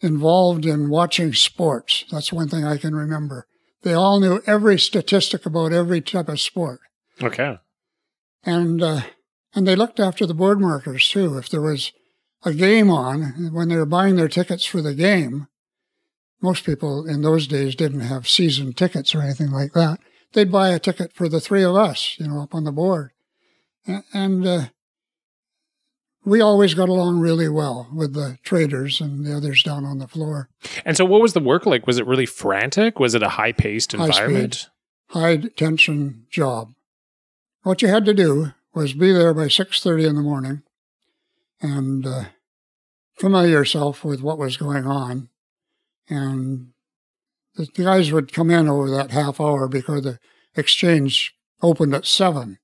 involved in watching sports. That's one thing I can remember. They all knew every statistic about every type of sport. Okay. And they looked after the board markers, too. If there was a game on, when they were buying their tickets for the game, most people in those days didn't have season tickets or anything like that. They'd buy a ticket for the three of us, up on the board. And we always got along really well with the traders and the others down on the floor. And so what was the work like? Was it really frantic? Was it a high-paced environment? High-speed, high-tension job. What you had to do was be there by 6:30 in the morning and familiar yourself with what was going on. And the guys would come in over that half hour because the exchange opened at 7.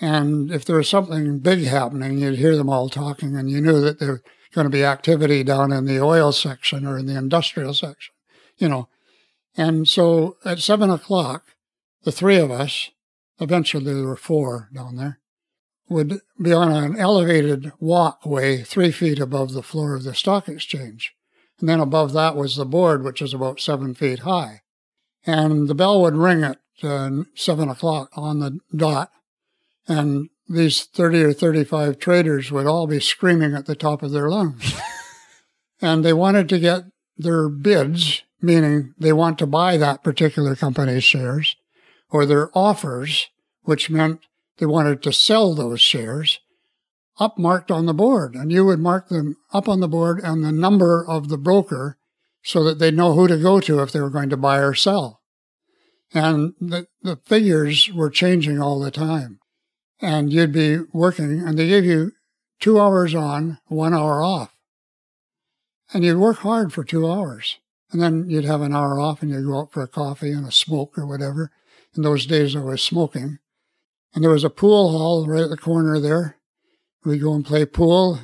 And if there was something big happening, you'd hear them all talking, and you knew that there was going to be activity down in the oil section or in the industrial section, And so at 7 o'clock, the three of us, eventually there were four down there, would be on an elevated walkway 3 feet above the floor of the stock exchange. And then above that was the board, which is about 7 feet high. And the bell would ring at 7 o'clock on the dot, and these 30 or 35 traders would all be screaming at the top of their lungs. And they wanted to get their bids, meaning they want to buy that particular company's shares, or their offers, which meant they wanted to sell those shares, upmarked on the board. And you would mark them up on the board and the number of the broker so that they'd know who to go to if they were going to buy or sell. And the figures were changing all the time. And you'd be working, and they gave you 2 hours on, 1 hour off. And you'd work hard for 2 hours. And then you'd have an hour off, and you'd go out for a coffee and a smoke or whatever. In those days, I was smoking. And there was a pool hall right at the corner there. We'd go and play pool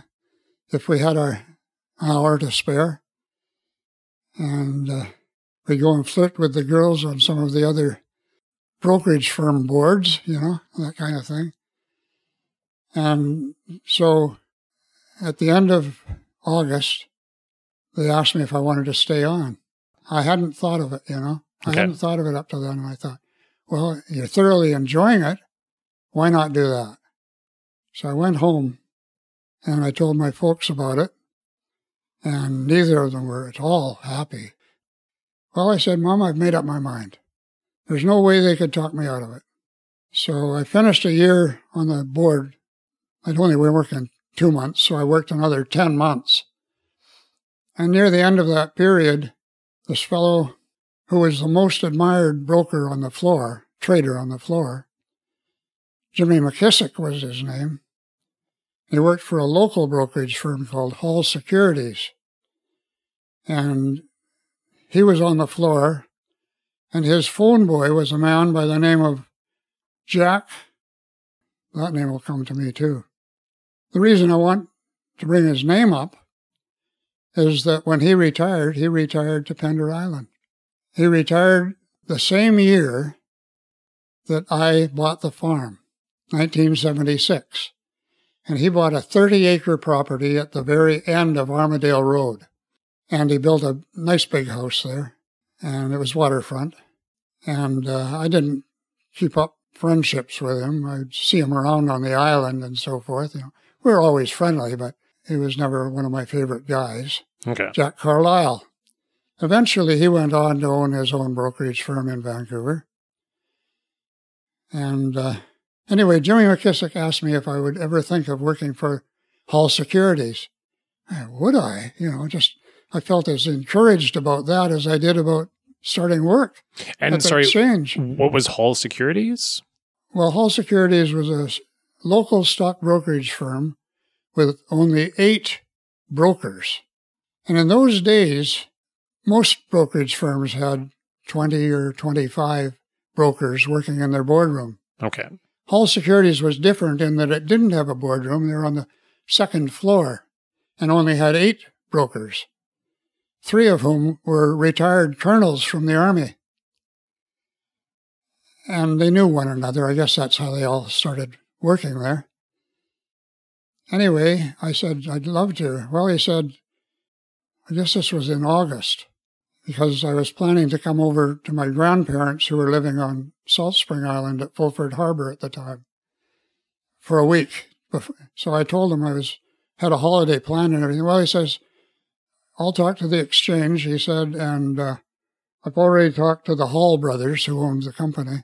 if we had an hour to spare. And we'd go and flirt with the girls on some of the other brokerage firm boards, that kind of thing. And so at the end of August, they asked me if I wanted to stay on. I hadn't thought of it, Okay. I hadn't thought of it up to then, and I thought, well, you're thoroughly enjoying it. Why not do that? So I went home, and I told my folks about it, and neither of them were at all happy. Well, I said, Mom, I've made up my mind. There's no way they could talk me out of it. So I finished a year on the board I'd only been working 2 months, so I worked another 10 months. And near the end of that period, this fellow who was the most admired broker on the floor, trader on the floor, Jimmy MacDonald was his name. He worked for a local brokerage firm called Hall Securities. And he was on the floor, and his phone boy was a man by the name of Jack. That name will come to me too. The reason I want to bring his name up is that when he retired to Pender Island. He retired the same year that I bought the farm, 1976. And he bought a 30-acre property at the very end of Armadale Road. And he built a nice big house there, and it was waterfront. And I didn't keep up friendships with him. I'd see him around on the island and so forth. You know, we were always friendly, but he was never one of my favorite guys. Okay. Jack Carlisle. Eventually, he went on to own his own brokerage firm in Vancouver. And anyway, Jimmy MacDonald asked me if I would ever think of working for Hall Securities. Would I? You know, just... I felt as encouraged about that as I did about starting work at the exchange. What was Hall Securities? Well, Hall Securities was a local stock brokerage firm with only 8 brokers. And in those days, most brokerage firms had 20 or 25 brokers working in their boardroom. Okay. Hall Securities was different in that it didn't have a boardroom. They were on the second floor and only had 8 brokers. 3 of whom were retired colonels from the Army. And they knew one another. I guess that's how they all started working there. Anyway, I said, I'd love to. Well, he said, I guess this was in August, because I was planning to come over to my grandparents who were living on Salt Spring Island at Fulford Harbor at the time for a week. So I told him I had a holiday plan and everything. Well, he says, I'll talk to the exchange, he said, and I've already talked to the Hall brothers who owned the company.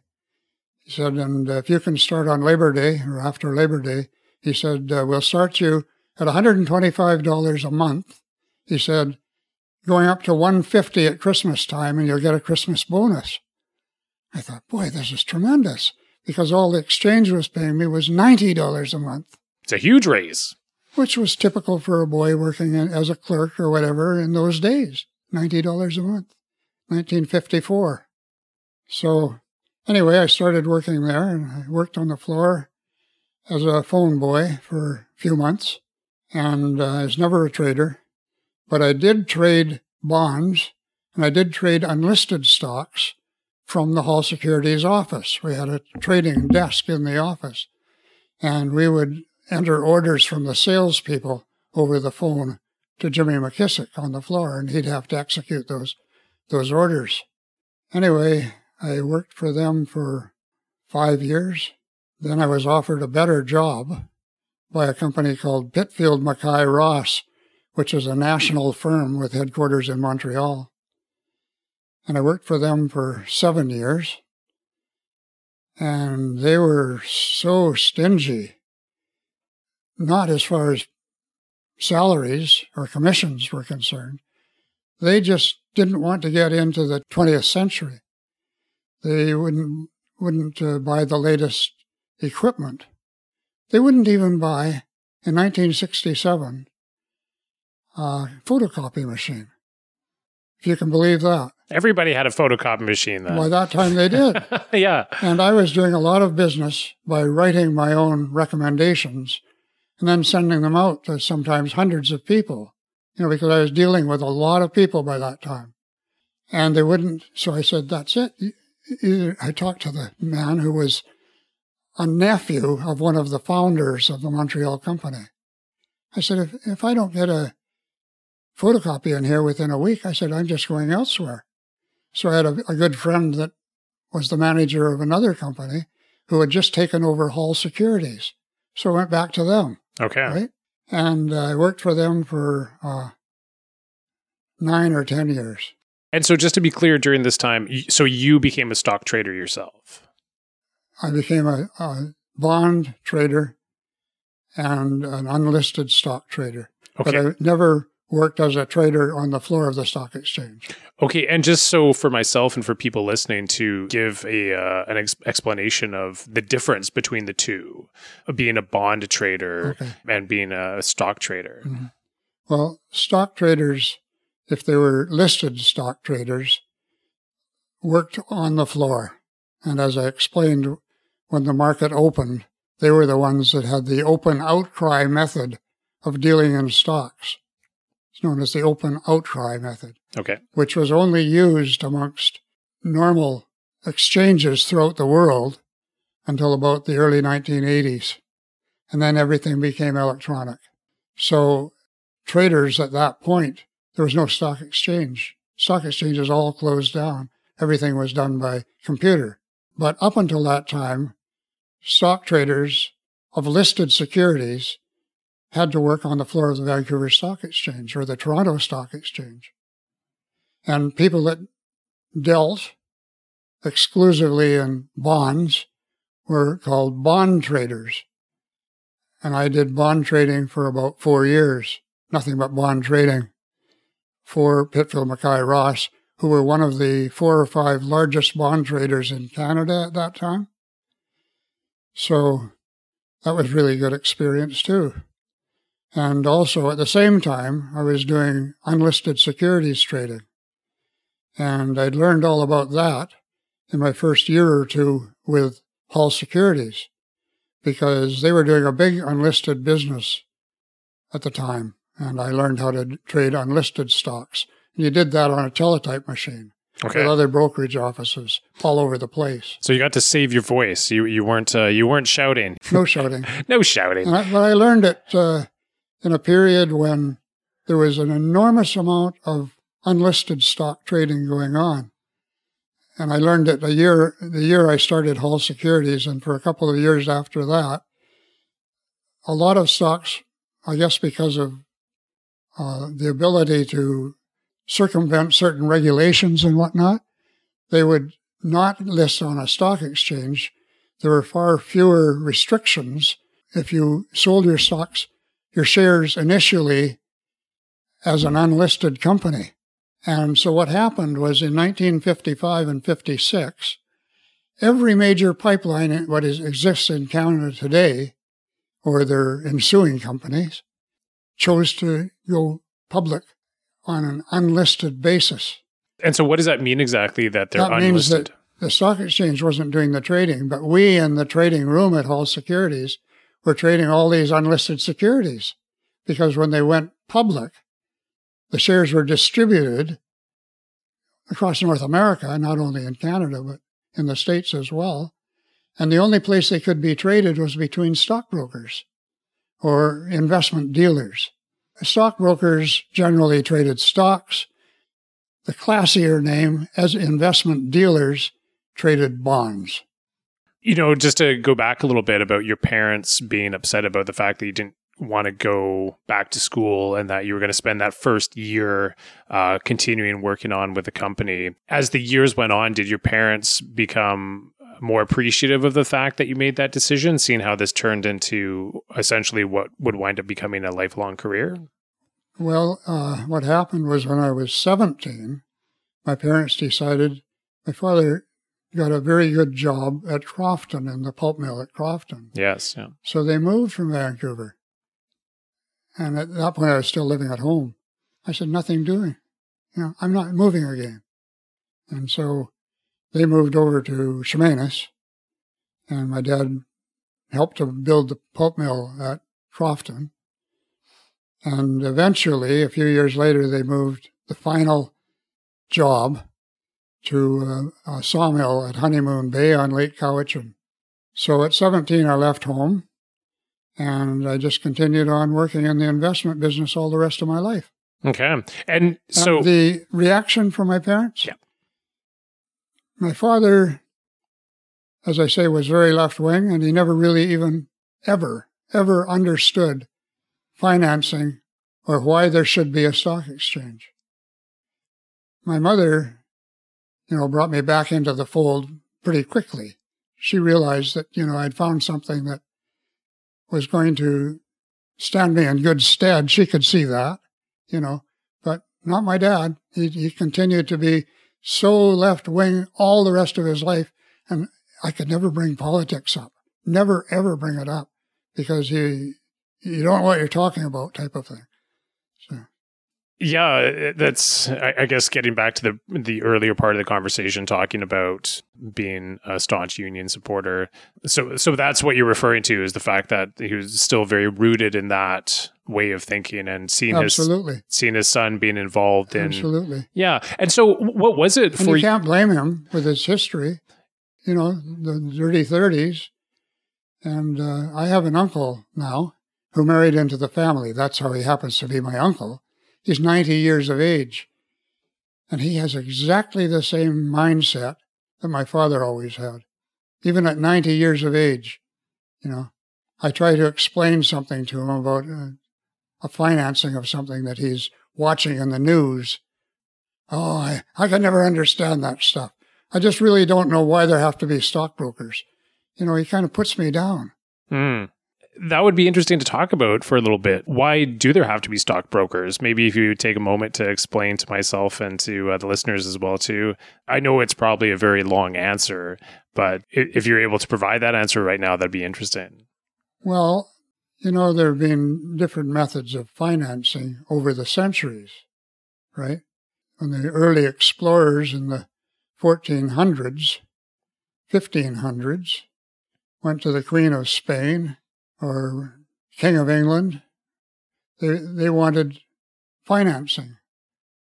He said, and if you can start on Labor Day or after Labor Day, he said, we'll start you at $125 a month. He said, going up to $150 at Christmas time, and you'll get a Christmas bonus. I thought, boy, this is tremendous, because all the exchange was paying me was $90 a month. It's a huge raise. Which was typical for a boy working as a clerk or whatever in those days, $90 a month, 1954. So anyway, I started working there, and I worked on the floor as a phone boy for a few months, and I was never a trader, but I did trade bonds, and I did trade unlisted stocks from the Hall Securities office. We had a trading desk in the office, and we would enter orders from the salespeople over the phone to Jimmy MacDonald on the floor, and he'd have to execute those orders. Anyway, I worked for them for 5 years. Then I was offered a better job by a company called Pitfield Mackay Ross, which is a national firm with headquarters in Montreal. And I worked for them for 7 years. And they were so stingy. Not as far as salaries or commissions were concerned. They just didn't want to get into the 20th century. They wouldn't buy the latest equipment. They wouldn't even buy, in 1967, a photocopy machine, if you can believe that. Everybody had a photocopy machine then. By that time they did. Yeah. And I was doing a lot of business by writing my own recommendations and then sending them out to sometimes hundreds of people, you know, because I was dealing with a lot of people by that time. And they wouldn't, so I said, that's it. I talked to the man who was a nephew of one of the founders of the Montreal company. I said, if I don't get a photocopy in here within a week, I said, I'm just going elsewhere. So I had a good friend that was the manager of another company who had just taken over Hall Securities. So I went back to them. Okay. Right? And I worked for them for 9 or 10 years. And so just to be clear, during this time, so you became a stock trader yourself? I became a bond trader and an unlisted stock trader. Okay. But I never worked as a trader on the floor of the stock exchange. Okay, and just so for myself and for people listening to give an explanation of the difference between the two, being a bond trader and being a stock trader. Mm-hmm. Well, stock traders, if they were listed stock traders, worked on the floor. And as I explained, when the market opened, they were the ones that had the open outcry method of dealing in stocks. It's known as the open outcry method, which was only used amongst normal exchanges throughout the world until about the early 1980s, and then everything became electronic. So traders at that point, there was no stock exchange. Stock exchanges all closed down. Everything was done by computer. But up until that time, stock traders of listed securities had to work on the floor of the Vancouver Stock Exchange or the Toronto Stock Exchange. And people that dealt exclusively in bonds were called bond traders. And I did bond trading for about 4 years, nothing but bond trading, for Pitfield Mackay Ross, who were one of the 4 or 5 largest bond traders in Canada at that time. So that was really good experience too. And also, at the same time, I was doing unlisted securities trading. And I'd learned all about that in my first year or two with Hull Securities, because they were doing a big unlisted business at the time. And I learned how to trade unlisted stocks. And you did that on a teletype machine with other brokerage offices all over the place. So you got to save your voice. You weren't shouting. No shouting. No shouting. But I learned it... in a period when there was an enormous amount of unlisted stock trading going on. And I learned it the year I started Hull Securities, and for a couple of years after that, a lot of stocks, I guess because of the ability to circumvent certain regulations and whatnot, they would not list on a stock exchange. There were far fewer restrictions. If you sold your shares initially as an unlisted company. And so what happened was in 1955 and 56, every major pipeline what exists in Canada today, or their ensuing companies, chose to go public on an unlisted basis. And so what does that mean exactly, that they're unlisted? That means that the stock exchange wasn't doing the trading, but we in the trading room at Hull Securities were trading all these unlisted securities, because when they went public, the shares were distributed across North America, not only in Canada, but in the States as well. And the only place they could be traded was between stockbrokers or investment dealers. Stockbrokers generally traded stocks. The classier name, as investment dealers, traded bonds. You know, just to go back a little bit about your parents being upset about the fact that you didn't want to go back to school and that you were going to spend that first year continuing working on with the company. As the years went on, did your parents become more appreciative of the fact that you made that decision, seeing how this turned into essentially what would wind up becoming a lifelong career? Well, what happened was when I was 17, my parents decided, my father got a very good job at Crofton, in the pulp mill at Crofton. Yes. Yeah. So they moved from Vancouver. And at that point, I was still living at home. I said, nothing doing. You know, I'm not moving again. And so they moved over to Chemainus, and my dad helped to build the pulp mill at Crofton. And eventually, a few years later, they moved the final job to a sawmill at Honeymoon Bay on Lake Cowichan. So at 17, I left home, and I just continued on working in the investment business all the rest of my life. Okay. And so... the reaction from my parents? Yeah. My father, as I say, was very left-wing, and he never really even ever understood financing or why there should be a stock exchange. My mother... brought me back into the fold pretty quickly. She realized that, I'd found something that was going to stand me in good stead. She could see that, you know, but not my dad. He continued to be so left-wing all the rest of his life, and I could never bring politics up, never, ever bring it up, because you don't know what you're talking about type of thing. So. Yeah, that's, I guess, getting back to the earlier part of the conversation, talking about being a staunch union supporter. So that's what you're referring to, is the fact that he was still very rooted in that way of thinking, and seeing his son being involved in. Absolutely. Yeah. And so what was it for you? You can't blame him with his history, you know, the dirty 30s. And I have an uncle now who married into the family. That's how he happens to be my uncle. He's 90 years of age, and he has exactly the same mindset that my father always had. Even at 90 years of age, you know, I try to explain something to him about a financing of something that he's watching in the news. Oh, I can never understand that stuff. I just really don't know why there have to be stockbrokers. You know, he kind of puts me down. Mm. That would be interesting to talk about for a little bit. Why do there have to be stockbrokers? Maybe if you take a moment to explain to myself and to the listeners as well, too. I know it's probably a very long answer, but if you're able to provide that answer right now, that'd be interesting. Well, you know, there have been different methods of financing over the centuries, right? When the early explorers in the 1400s, 1500s, went to the Queen of Spain or King of England, they wanted financing.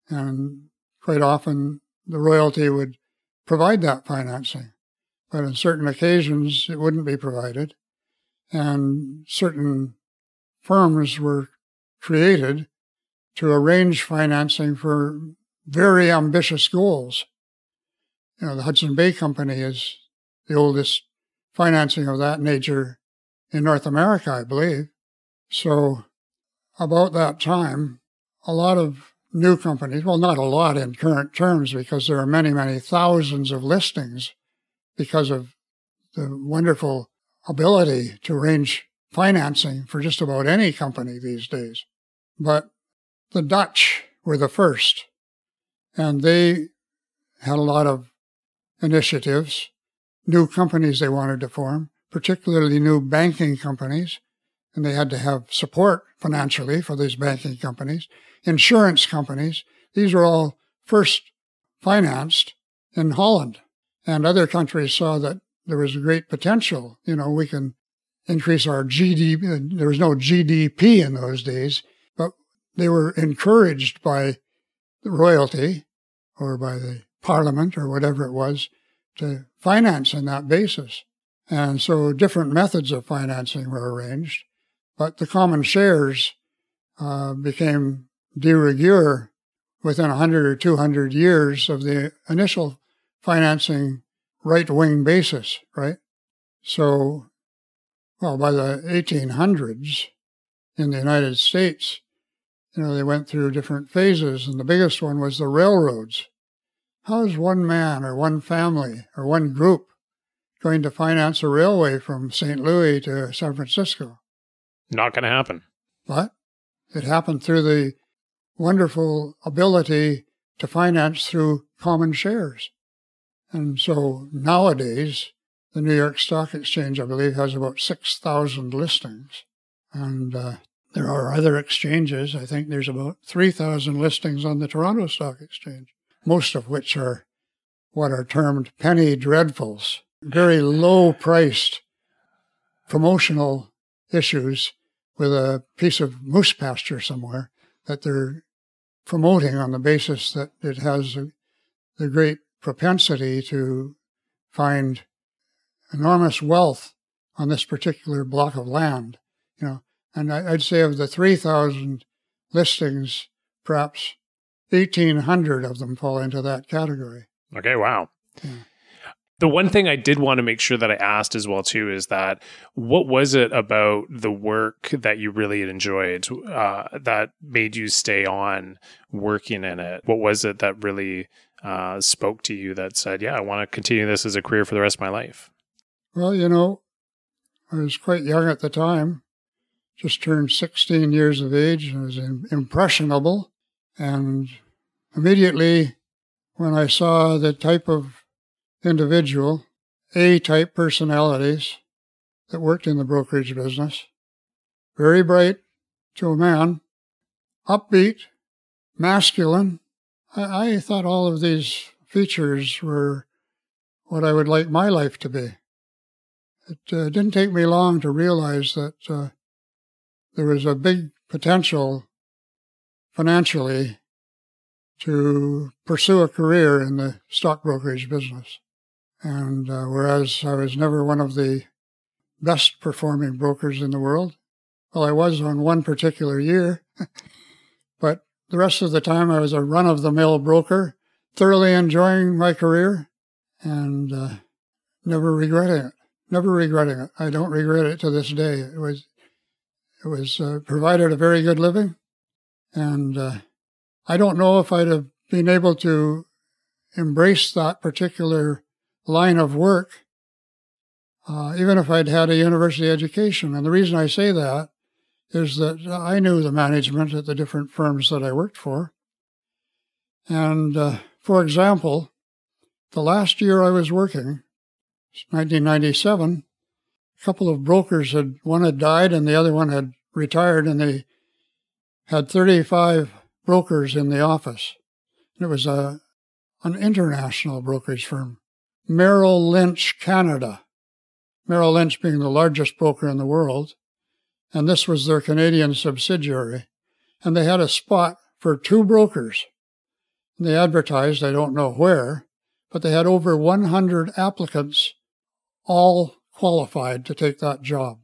And quite often the royalty would provide that financing. But on certain occasions, it wouldn't be provided. And certain firms were created to arrange financing for very ambitious goals. You know, the Hudson Bay Company is the oldest financing of that nature in North America, I believe. So about that time, a lot of new companies, well, not a lot in current terms, because there are many, many thousands of listings because of the wonderful ability to arrange financing for just about any company these days. But the Dutch were the first, and they had a lot of initiatives, new companies they wanted to form, particularly new banking companies, and they had to have support financially for these banking companies. Insurance companies, these were all first financed in Holland, and other countries saw that there was great potential. You know, we can increase our GDP. There was no GDP in those days, but they were encouraged by the royalty or by the parliament or whatever it was to finance on that basis. And so different methods of financing were arranged, but the common shares became de rigueur within 100 or 200 years of the initial financing right-wing basis, right? So, well, by the 1800s in the United States, you know, they went through different phases, and the biggest one was the railroads. How is one man or one family or one group going to finance a railway from St. Louis to San Francisco? Not going to happen. But it happened through the wonderful ability to finance through common shares. And so nowadays, the New York Stock Exchange, I believe, has about 6,000 listings. And there are other exchanges. I think there's about 3,000 listings on the Toronto Stock Exchange, most of which are what are termed penny dreadfuls. Very low-priced promotional issues with a piece of moose pasture somewhere that they're promoting on the basis that it has the great propensity to find enormous wealth on this particular block of land, you know. And I'd say of the 3,000 listings, perhaps 1,800 of them fall into that category. Okay, wow. Yeah. The one thing I did want to make sure that I asked as well, too, is that what was it about the work that you really enjoyed that made you stay on working in it? What was it that really spoke to you that said, yeah, I want to continue this as a career for the rest of my life? Well, you know, I was quite young at the time, just turned 16 years of age and was impressionable. And immediately when I saw the type of individual, A-type personalities that worked in the brokerage business, very bright to a man, upbeat, masculine, I thought all of these features were what I would like my life to be. It didn't take me long to realize that there was a big potential financially to pursue a career in the stock brokerage business. And whereas I was never one of the best performing brokers in the world, well, I was on one particular year, but the rest of the time I was a run-of-the-mill broker, thoroughly enjoying my career and never regretting it. I don't regret it to this day. It provided a very good living, and I don't know if I'd have been able to embrace that particular line of work even if I'd had a university education. And the reason I say that is that I knew the management at the different firms that I worked for. And, for example, the last year I was working, 1997, a couple of brokers, one had died and the other one had retired, and they had 35 brokers in the office. And it was an international brokerage firm, Merrill Lynch Canada. Merrill Lynch being the largest broker in the world, and this was their Canadian subsidiary. And they had a spot for two brokers. And they advertised, I don't know where, but they had over 100 applicants, all qualified to take that job.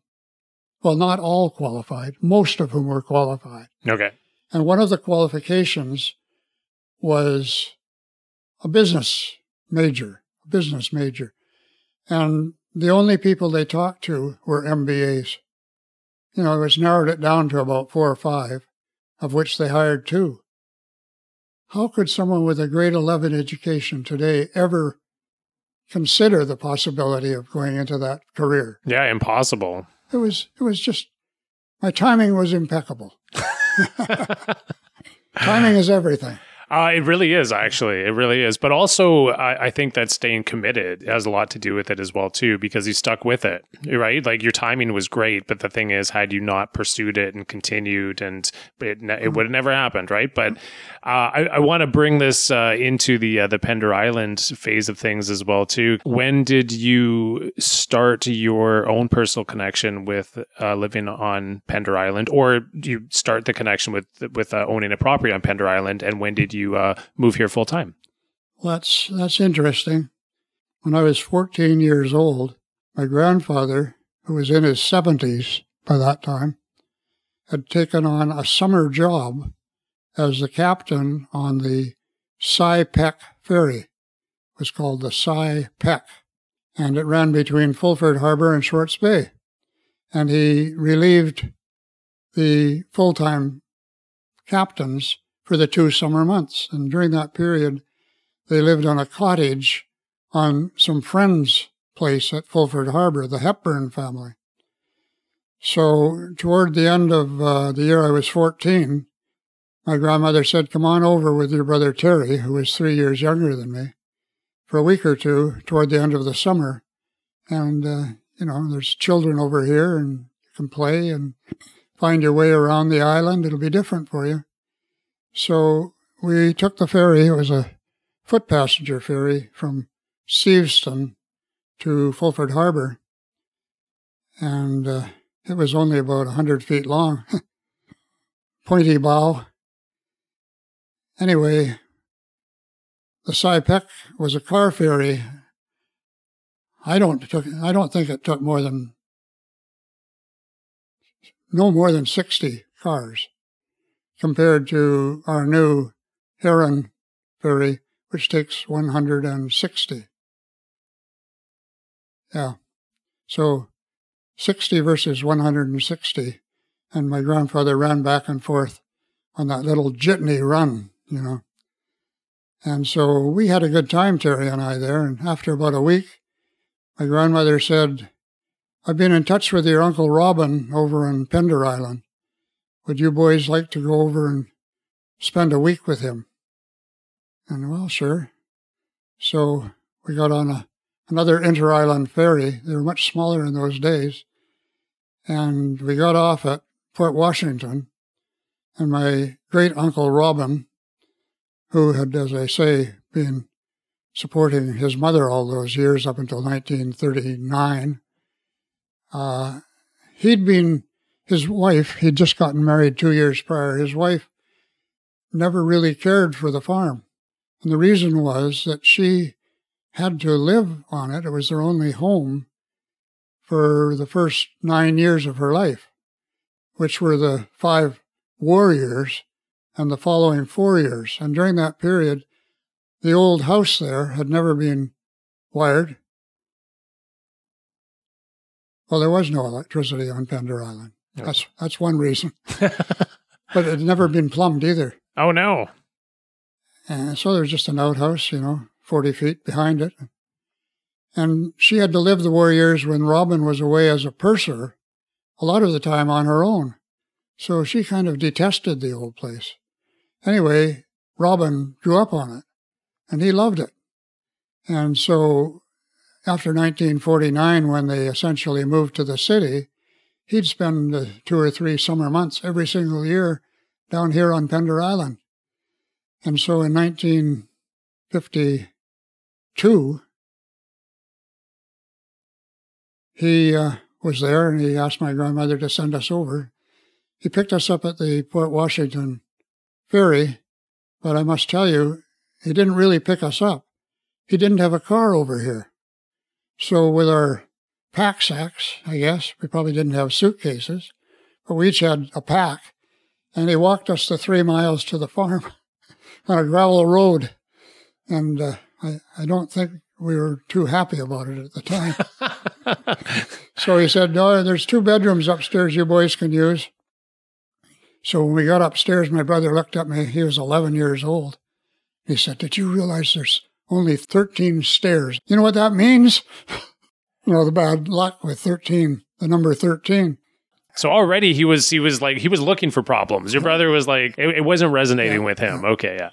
Well, not all qualified, most of whom were qualified. Okay. And one of the qualifications was a business major. And the only people they talked to were MBAs. You know, it was narrowed it down to about 4 or 5, of which they hired 2. How could someone with a grade 11 education today ever consider the possibility of going into that career? Yeah, impossible. It was just, my timing was impeccable. Timing is everything. It really is, actually. It really is. But also, I think that staying committed has a lot to do with it as well, too, because you stuck with it, right? Like, your timing was great, but the thing is, had you not pursued it and continued, and it would have never happened, right? But I want to bring this into the Pender Island phase of things as well, too. When did you start your own personal connection with living on Pender Island, or do you start the connection with owning a property on Pender Island, and when did you move here full time? Well, that's interesting. When I was 14 years old, my grandfather, who was in his 70s by that time, had taken on a summer job as the captain on the Sai-Pek ferry. It was called the Sai-Pek, and it ran between Fulford Harbor and Schwartz Bay. And he relieved the full-time captains for the 2 summer months. And during that period, they lived on a cottage on some friend's place at Fulford Harbor, the Hepburn family. So toward the end of the year I was 14, my grandmother said, "Come on over with your brother Terry," who was 3 years younger than me, for a week or two toward the end of the summer. And, there's children over here, and you can play and find your way around the island. It'll be different for you. So we took the ferry. It was a foot passenger ferry from Steveston to Fulford Harbor, and it was only about 100 feet long, pointy bow. Anyway, the Sai-Pek was a car ferry. I don't think it took no more than 60 cars, compared to our new Huron ferry, which takes 160. Yeah, so 60 versus 160, and my grandfather ran back and forth on that little jitney run, And so we had a good time, Terry and I, there, and after about a week, my grandmother said, I've been in touch with your Uncle Robin over on Pender Island. Would you boys like to go over and spend a week with him? And, well, sure. So we got on another inter-island ferry. They were much smaller in those days. And we got off at Port Washington. And my great-uncle Robin, who had, as I say, been supporting his mother all those years up until 1939, he'd just gotten married 2 years prior. His wife never really cared for the farm. And the reason was that she had to live on it. It was their only home for the first 9 years of her life, which were the 5 war years and the following 4 years. And during that period, the old house there had never been wired. Well, there was no electricity on Pender Island. No. That's one reason. But it had never been plumbed either. Oh, no. And so there was just an outhouse, 40 feet behind it. And she had to live the war years when Robin was away as a purser, a lot of the time on her own. So she kind of detested the old place. Anyway, Robin grew up on it, and he loved it. And so after 1949, when they essentially moved to the city, he'd spend 2 or 3 summer months every single year down here on Pender Island. And so in 1952, he was there, and he asked my grandmother to send us over. He picked us up at the Port Washington ferry, but I must tell you, he didn't really pick us up. He didn't have a car over here. So with our pack sacks, I guess, we probably didn't have suitcases, but we each had a pack, and he walked us the 3 miles to the farm. On a gravel road, and I don't think we were too happy about it at the time. So he said, no, there's 2 bedrooms upstairs you boys can use. So when we got upstairs, my brother looked at me. He was 11 years old. He said, did you realize there's only 13 stairs? You know what that means? The bad luck with 13, the number 13. So already he was looking for problems. Your brother was like, it wasn't resonating with him. Yeah. Okay, yeah.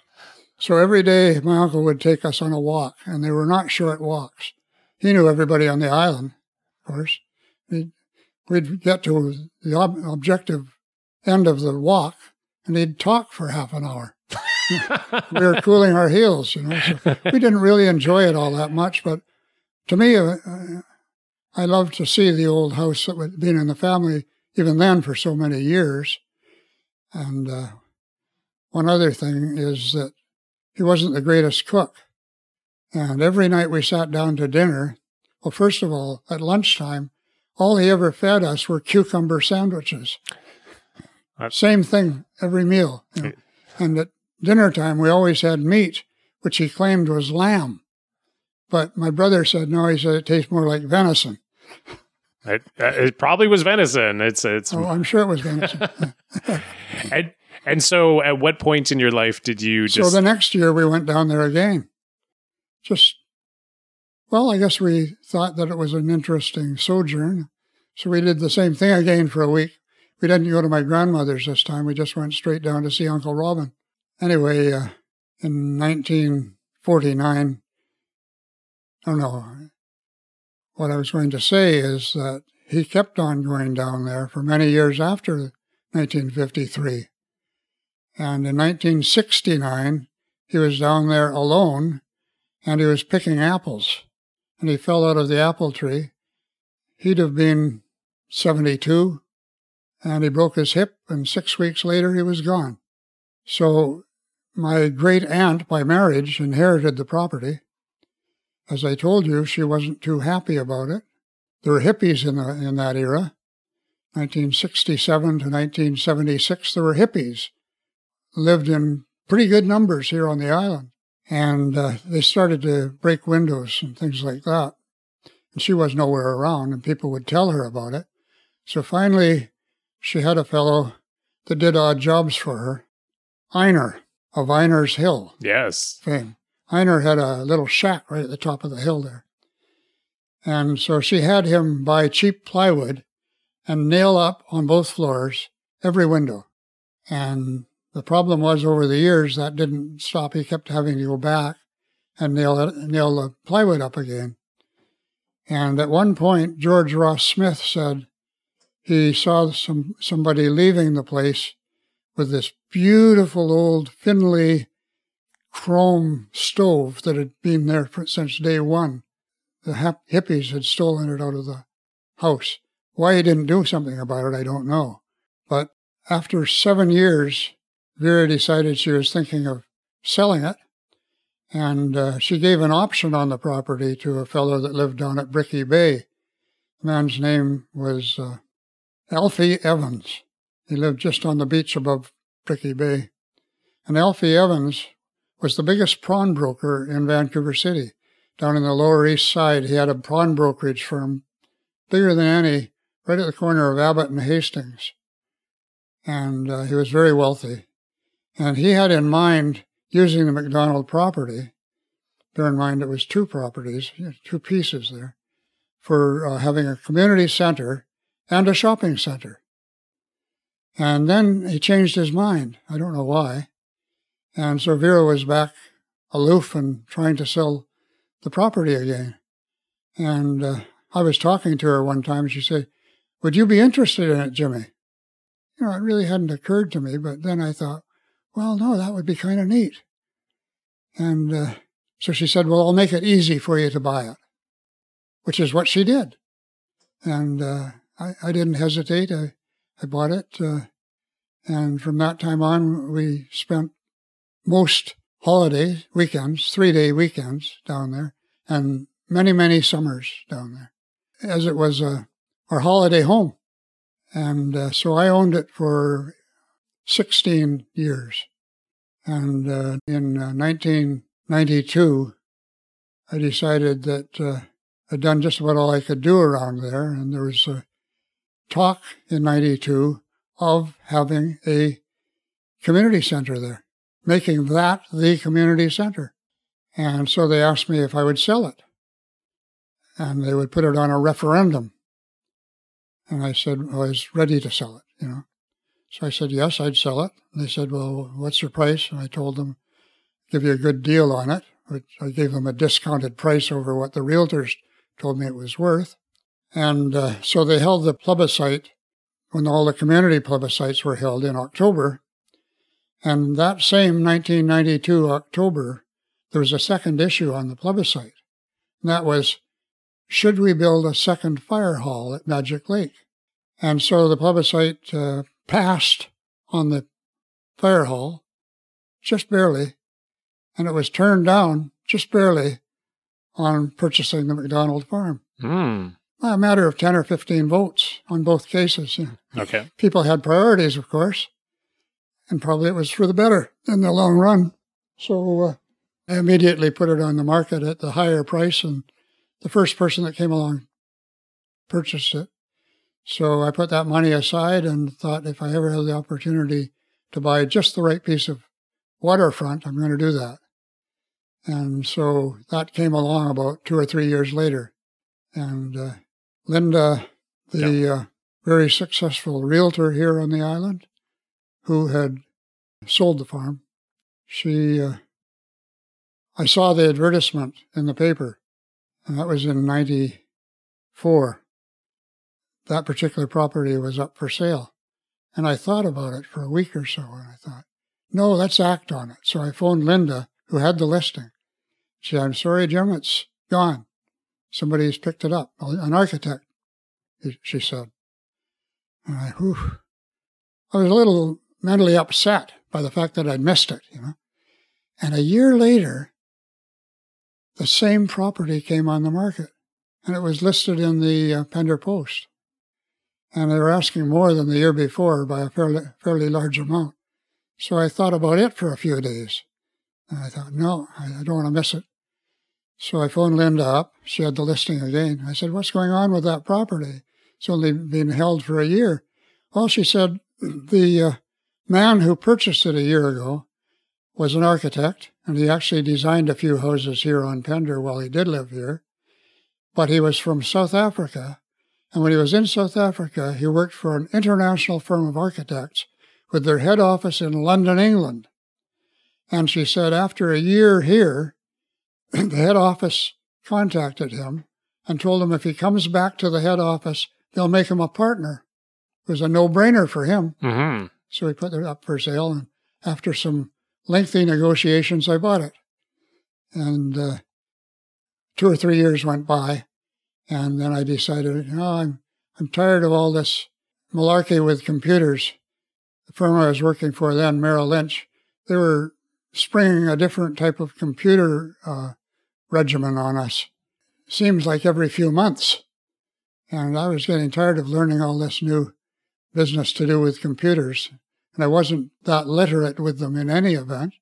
So every day my uncle would take us on a walk, and they were not short walks. He knew everybody on the island, of course. We'd get to the objective end of the walk, and he'd talk for half an hour. We were cooling our heels, So we didn't really enjoy it all that much, but to me, I loved to see the old house that had been in the family even then for so many years. And one other thing is that he wasn't the greatest cook. And every night we sat down to dinner, well, first of all, at lunchtime, all he ever fed us were cucumber sandwiches. Same thing every meal. And at dinner time, we always had meat, which he claimed was lamb. But my brother said, no, he said it tastes more like venison. It probably was venison. I'm sure it was venison. And so at what point in your life did you just... So the next year we went down there again. I guess we thought that it was an interesting sojourn. So we did the same thing again for a week. We didn't go to my grandmother's this time. We just went straight down to see Uncle Robin. Anyway, in 1949, what I was going to say is that he kept on going down there for many years after 1953. And in 1969, he was down there alone, and he was picking apples. And he fell out of the apple tree. He'd have been 72, and he broke his hip, and 6 weeks later, he was gone. So my great aunt, by marriage, inherited the property. As I told you, she wasn't too happy about it. There were hippies in that era. 1967 to 1976, there were hippies. Lived in pretty good numbers here on the island. And they started to break windows and things like that. And she was nowhere around, and people would tell her about it. So finally, she had a fellow that did odd jobs for her. Einar, of Einar's Hill. Yes. Fame. Einar had a little shack right at the top of the hill there. And so she had him buy cheap plywood and nail up on both floors every window. And the problem was, over the years, that didn't stop. He kept having to go back and nail the plywood up again. And at one point, George Ross Smith said he saw somebody leaving the place with this beautiful old Finlay chrome stove that had been there since day one. The hippies had stolen it out of the house. Why he didn't do something about it, I don't know. But after 7 years, Vera decided she was thinking of selling it, and she gave an option on the property to a fellow that lived down at Bricky Bay. The man's name was Alfie Evans. He lived just on the beach above Bricky Bay. And Alfie Evans was the biggest pawn broker in Vancouver City. Down in the Lower East Side, he had a pawn brokerage firm bigger than any, right at the corner of Abbott and Hastings. And he was very wealthy. And he had in mind using the MacDonald property, bear in mind it was two properties, two pieces there, for having a community center and a shopping center. And then he changed his mind. I don't know why. And so Vera was back aloof and trying to sell the property again. And I was talking to her one time. She said, "Would you be interested in it, Jimmy?" You know, it really hadn't occurred to me, but then I thought, well, no, that would be kind of neat. And so she said, "Well, I'll make it easy for you to buy it," which is what she did. And I didn't hesitate. I bought it. And from that time on, we spent most holidays, weekends, 3-day weekends down there, and many, many summers down there, as it was our holiday home. And so I owned it for 16 years. And in 1992, I decided that I'd done just about all I could do around there. And there was a talk in 92 of having a community center there, making that the community center. And so they asked me if I would sell it. And they would put it on a referendum. And I said, "Well, I was ready to sell it, you know." So I said, "Yes, I'd sell it." And they said, "Well, what's your price?" And I told them, "Give you a good deal on it," which I gave them a discounted price over what the realtors told me it was worth. And so they held the plebiscite when all the community plebiscites were held in October. And that same 1992 October, there was a second issue on the plebiscite. And that was, should we build a second fire hall at Magic Lake? And so the plebiscite passed on the fire hall, just barely, and it was turned down, just barely, on purchasing the MacDonald farm. By a matter of 10 or 15 votes on both cases. Okay. People had priorities, of course, and probably it was for the better in the long run. So I immediately put it on the market at the higher price, and the first person that came along purchased it. So I put that money aside and thought, if I ever have the opportunity to buy just the right piece of waterfront, I'm going to do that. And so that came along about 2 or 3 years later. And Linda, the very successful realtor here on the island, who had sold the farm, she, I saw the advertisement in the paper. And that was in 94. That particular property was up for sale. And I thought about it for a week or so, and I thought, no, let's act on it. So I phoned Linda, who had the listing. She said, "I'm sorry, Jim, it's gone. Somebody's picked it up, an architect," she said. And I was a little mentally upset by the fact that I'd missed it, you know. And a year later, the same property came on the market, and it was listed in the Pender Post. And they were asking more than the year before by a fairly large amount. So I thought about it for a few days. And I thought, no, I don't want to miss it. So I phoned Linda up. She had the listing again. I said, "What's going on with that property? It's only been held for a year." Well, she said, the man who purchased it a year ago was an architect, and he actually designed a few houses here on Pender while he did live here. but he was from South Africa. And when he was in South Africa, he worked for an international firm of architects with their head office in London, England. And she said after a year here, the head office contacted him and told him if he comes back to the head office, they'll make him a partner. It was a no-brainer for him. Mm-hmm. So he put it up for sale, and after some lengthy negotiations, I bought it. And 2 or 3 years went by, and then I decided, you know, I'm tired of all this malarkey with computers. The firm I was working for then, Merrill Lynch, they were springing a different type of computer regimen on us. Seems like every few months. And I was getting tired of learning all this new business to do with computers. And I wasn't that literate with them in any event.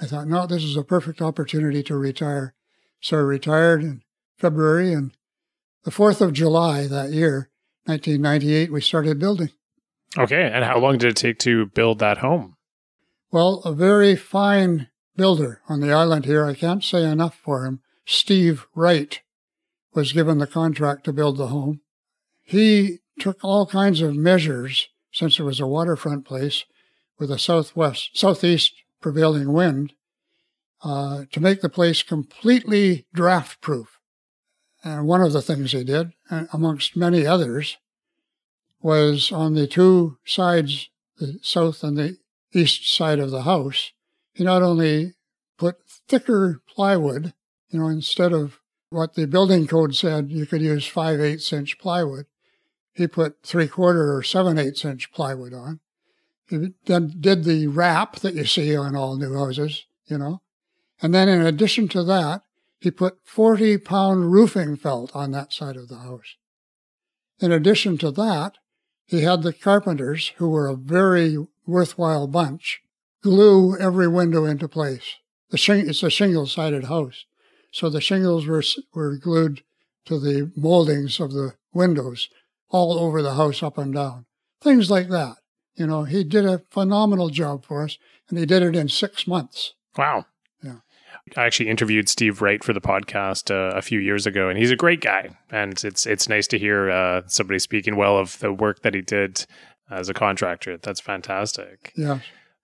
I thought, no, this is a perfect opportunity to retire. So I retired in February, and the 4th of July that year, 1998, we started building. Okay, and how long did it take to build that home? Well, a very fine builder on the island here, I can't say enough for him, Steve Wright, was given the contract to build the home. He took all kinds of measures, since it was a waterfront place, with a southeast prevailing wind, to make the place completely draft-proof. And one of the things he did, amongst many others, was on the two sides, the south and the east side of the house, he not only put thicker plywood, you know, instead of what the building code said, you could use 5/8-inch plywood. He put 3/4 or 7/8-inch plywood on. He then did the wrap that you see on all new houses, you know. And then in addition to that, he put 40-pound roofing felt on that side of the house. In addition to that, he had the carpenters, who were a very worthwhile bunch, glue every window into place. It's a shingle-sided house, so the shingles were glued to the moldings of the windows all over the house, up and down. Things like that. You know, he did a phenomenal job for us, and he did it in 6 months. Wow. Yeah. I actually interviewed Steve Wright for the podcast a few years ago, and he's a great guy. And it's nice to hear somebody speaking well of the work that he did as a contractor. That's fantastic. Yeah.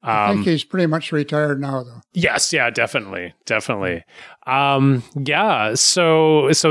I think he's pretty much retired now, though. Yes, yeah, definitely. So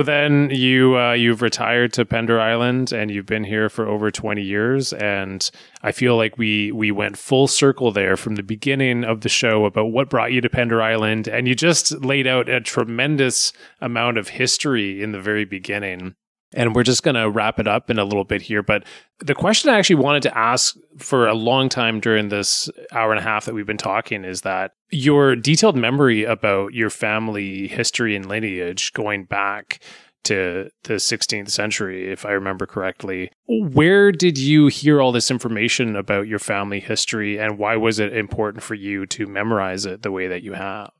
then you've retired to Pender Island, and you've been here for over 20 years. And I feel like we went full circle there from the beginning of the show about what brought you to Pender Island, and you just laid out a tremendous amount of history in the very beginning. And we're just going to wrap it up in a little bit here. But the question I actually wanted to ask for a long time during this hour and a half that we've been talking is that your detailed memory about your family history and lineage going back to the 16th century, if I remember correctly, where did you hear all this information about your family history, and why was it important for you to memorize it the way that you have?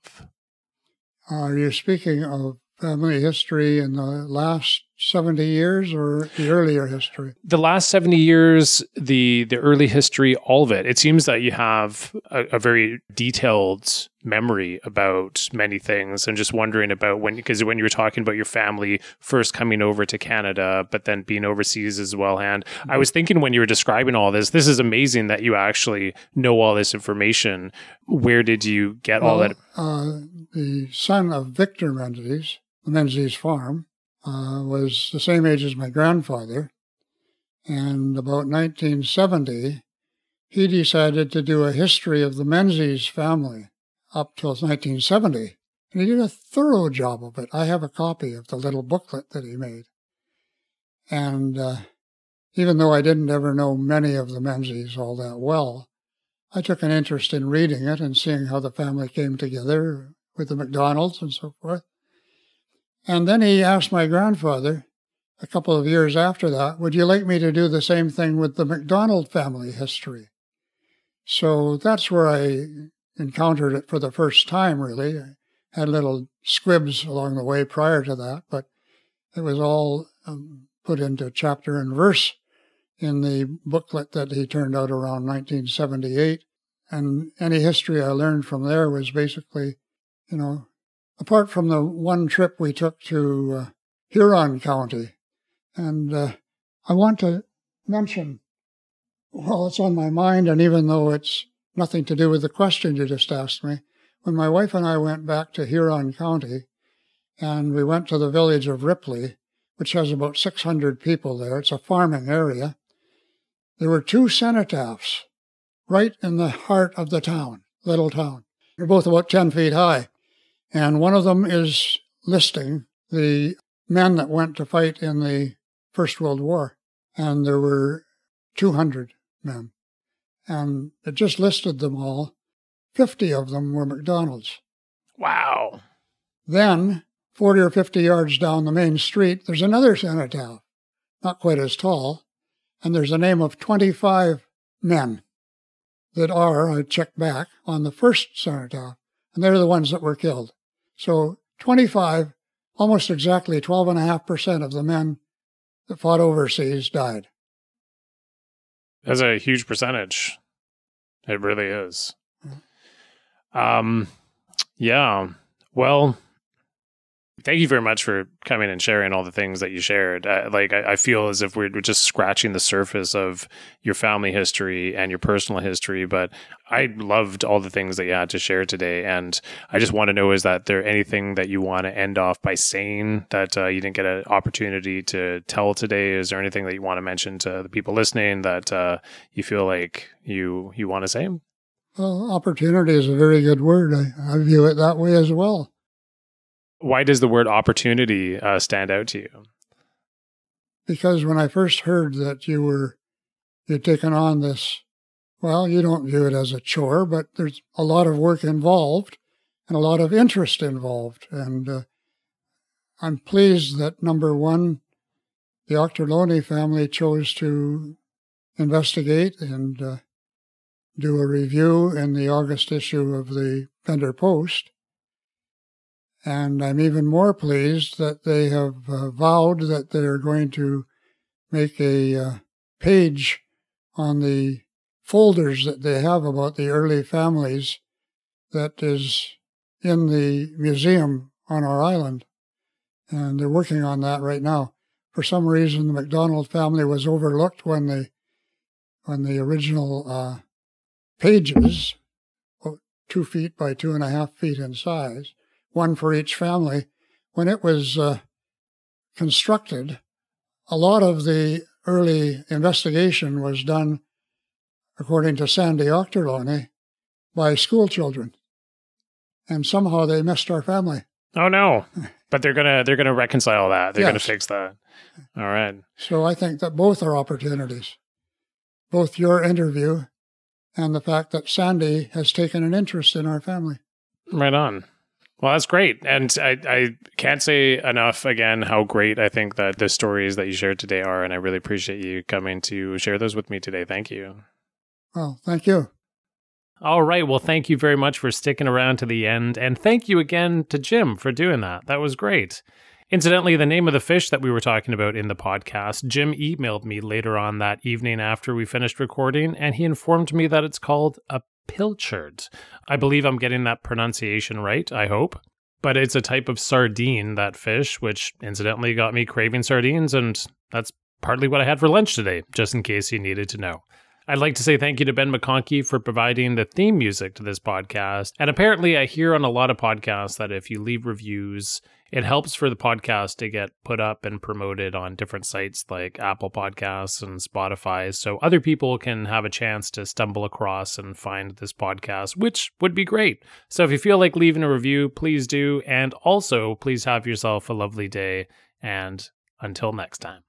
You're speaking of family history in the last 70 years or the earlier history? The last 70 years, the early history, all of it. It seems that you have a very detailed memory about many things, and just wondering about because when you were talking about your family first coming over to Canada, but then being overseas as well. And I was thinking when you were describing all this is amazing that you actually know all this information. Where did you get all that? The son of Victor Menzies, the Menzies Farm, was the same age as my grandfather, and about 1970, he decided to do a history of the Menzies family up till 1970, and he did a thorough job of it. I have a copy of the little booklet that he made, and even though I didn't ever know many of the Menzies all that well, I took an interest in reading it and seeing how the family came together with the MacDonalds and so forth. And then he asked my grandfather, a couple of years after that, would you like me to do the same thing with the MacDonald family history? So that's where I encountered it for the first time, really. I had little squibs along the way prior to that, but it was all put into chapter and verse in the booklet that he turned out around 1978. And any history I learned from there was basically, you know, apart from the one trip we took to Huron County. And I want to mention, well, it's on my mind, and even though it's nothing to do with the question you just asked me, when my wife and I went back to Huron County, and we went to the village of Ripley, which has about 600 people there. It's a farming area. There were two cenotaphs right in the heart of the town, little town. They're both about 10 feet high. And one of them is listing the men that went to fight in the First World War. And there were 200 men. And it just listed them all. 50 of them were MacDonalds. Wow. Then, 40 or 50 yards down the main street, there's another cenotaph, not quite as tall, and there's a name of 25 men that are, I checked back, on the first cenotaph, and they're the ones that were killed. So 25, almost exactly 12.5% of the men that fought overseas died. That's a huge percentage. It really is. Yeah. Well, thank you very much for coming and sharing all the things that you shared. I feel as if we're just scratching the surface of your family history and your personal history, but I loved all the things that you had to share today. And I just want to know, is that there anything that you want to end off by saying that you didn't get an opportunity to tell today? Is there anything that you want to mention to the people listening that you feel like you want to say? Well, opportunity is a very good word. I view it that way as well. Why does the word opportunity stand out to you? Because when I first heard that you'd taken on this, well, you don't view it as a chore, but there's a lot of work involved and a lot of interest involved. And I'm pleased that, number one, the Ochterlony family chose to investigate and do a review in the August issue of the Pender Post. And I'm even more pleased that they have vowed that they're going to make a page on the folders that they have about the early families that is in the museum on our island. And they're working on that right now. For some reason, the MacDonald family was overlooked when the original pages, 2 feet by 2.5 feet in size, one for each family, when it was constructed, a lot of the early investigation was done, according to Sandy Ochterlony, by school children. And somehow they missed our family. Oh, no. But they're gonna reconcile that. They're going to fix that. All right. So I think that both are opportunities, both your interview and the fact that Sandy has taken an interest in our family. Right on. Well, that's great. And I can't say enough, again, how great I think that the stories that you shared today are. And I really appreciate you coming to share those with me today. Thank you. Well, thank you. All right. Well, thank you very much for sticking around to the end. And thank you again to Jim for doing that. That was great. Incidentally, the name of the fish that we were talking about in the podcast, Jim emailed me later on that evening after we finished recording, and he informed me that it's called a pilchard. I believe I'm getting that pronunciation right, I hope. But it's a type of sardine, that fish, which incidentally got me craving sardines, and that's partly what I had for lunch today, just in case you needed to know. I'd like to say thank you to Ben McConkie for providing the theme music to this podcast. And apparently I hear on a lot of podcasts that if you leave reviews, it helps for the podcast to get put up and promoted on different sites like Apple Podcasts and Spotify, so other people can have a chance to stumble across and find this podcast, which would be great. So if you feel like leaving a review, please do. And also, please have yourself a lovely day. And until next time.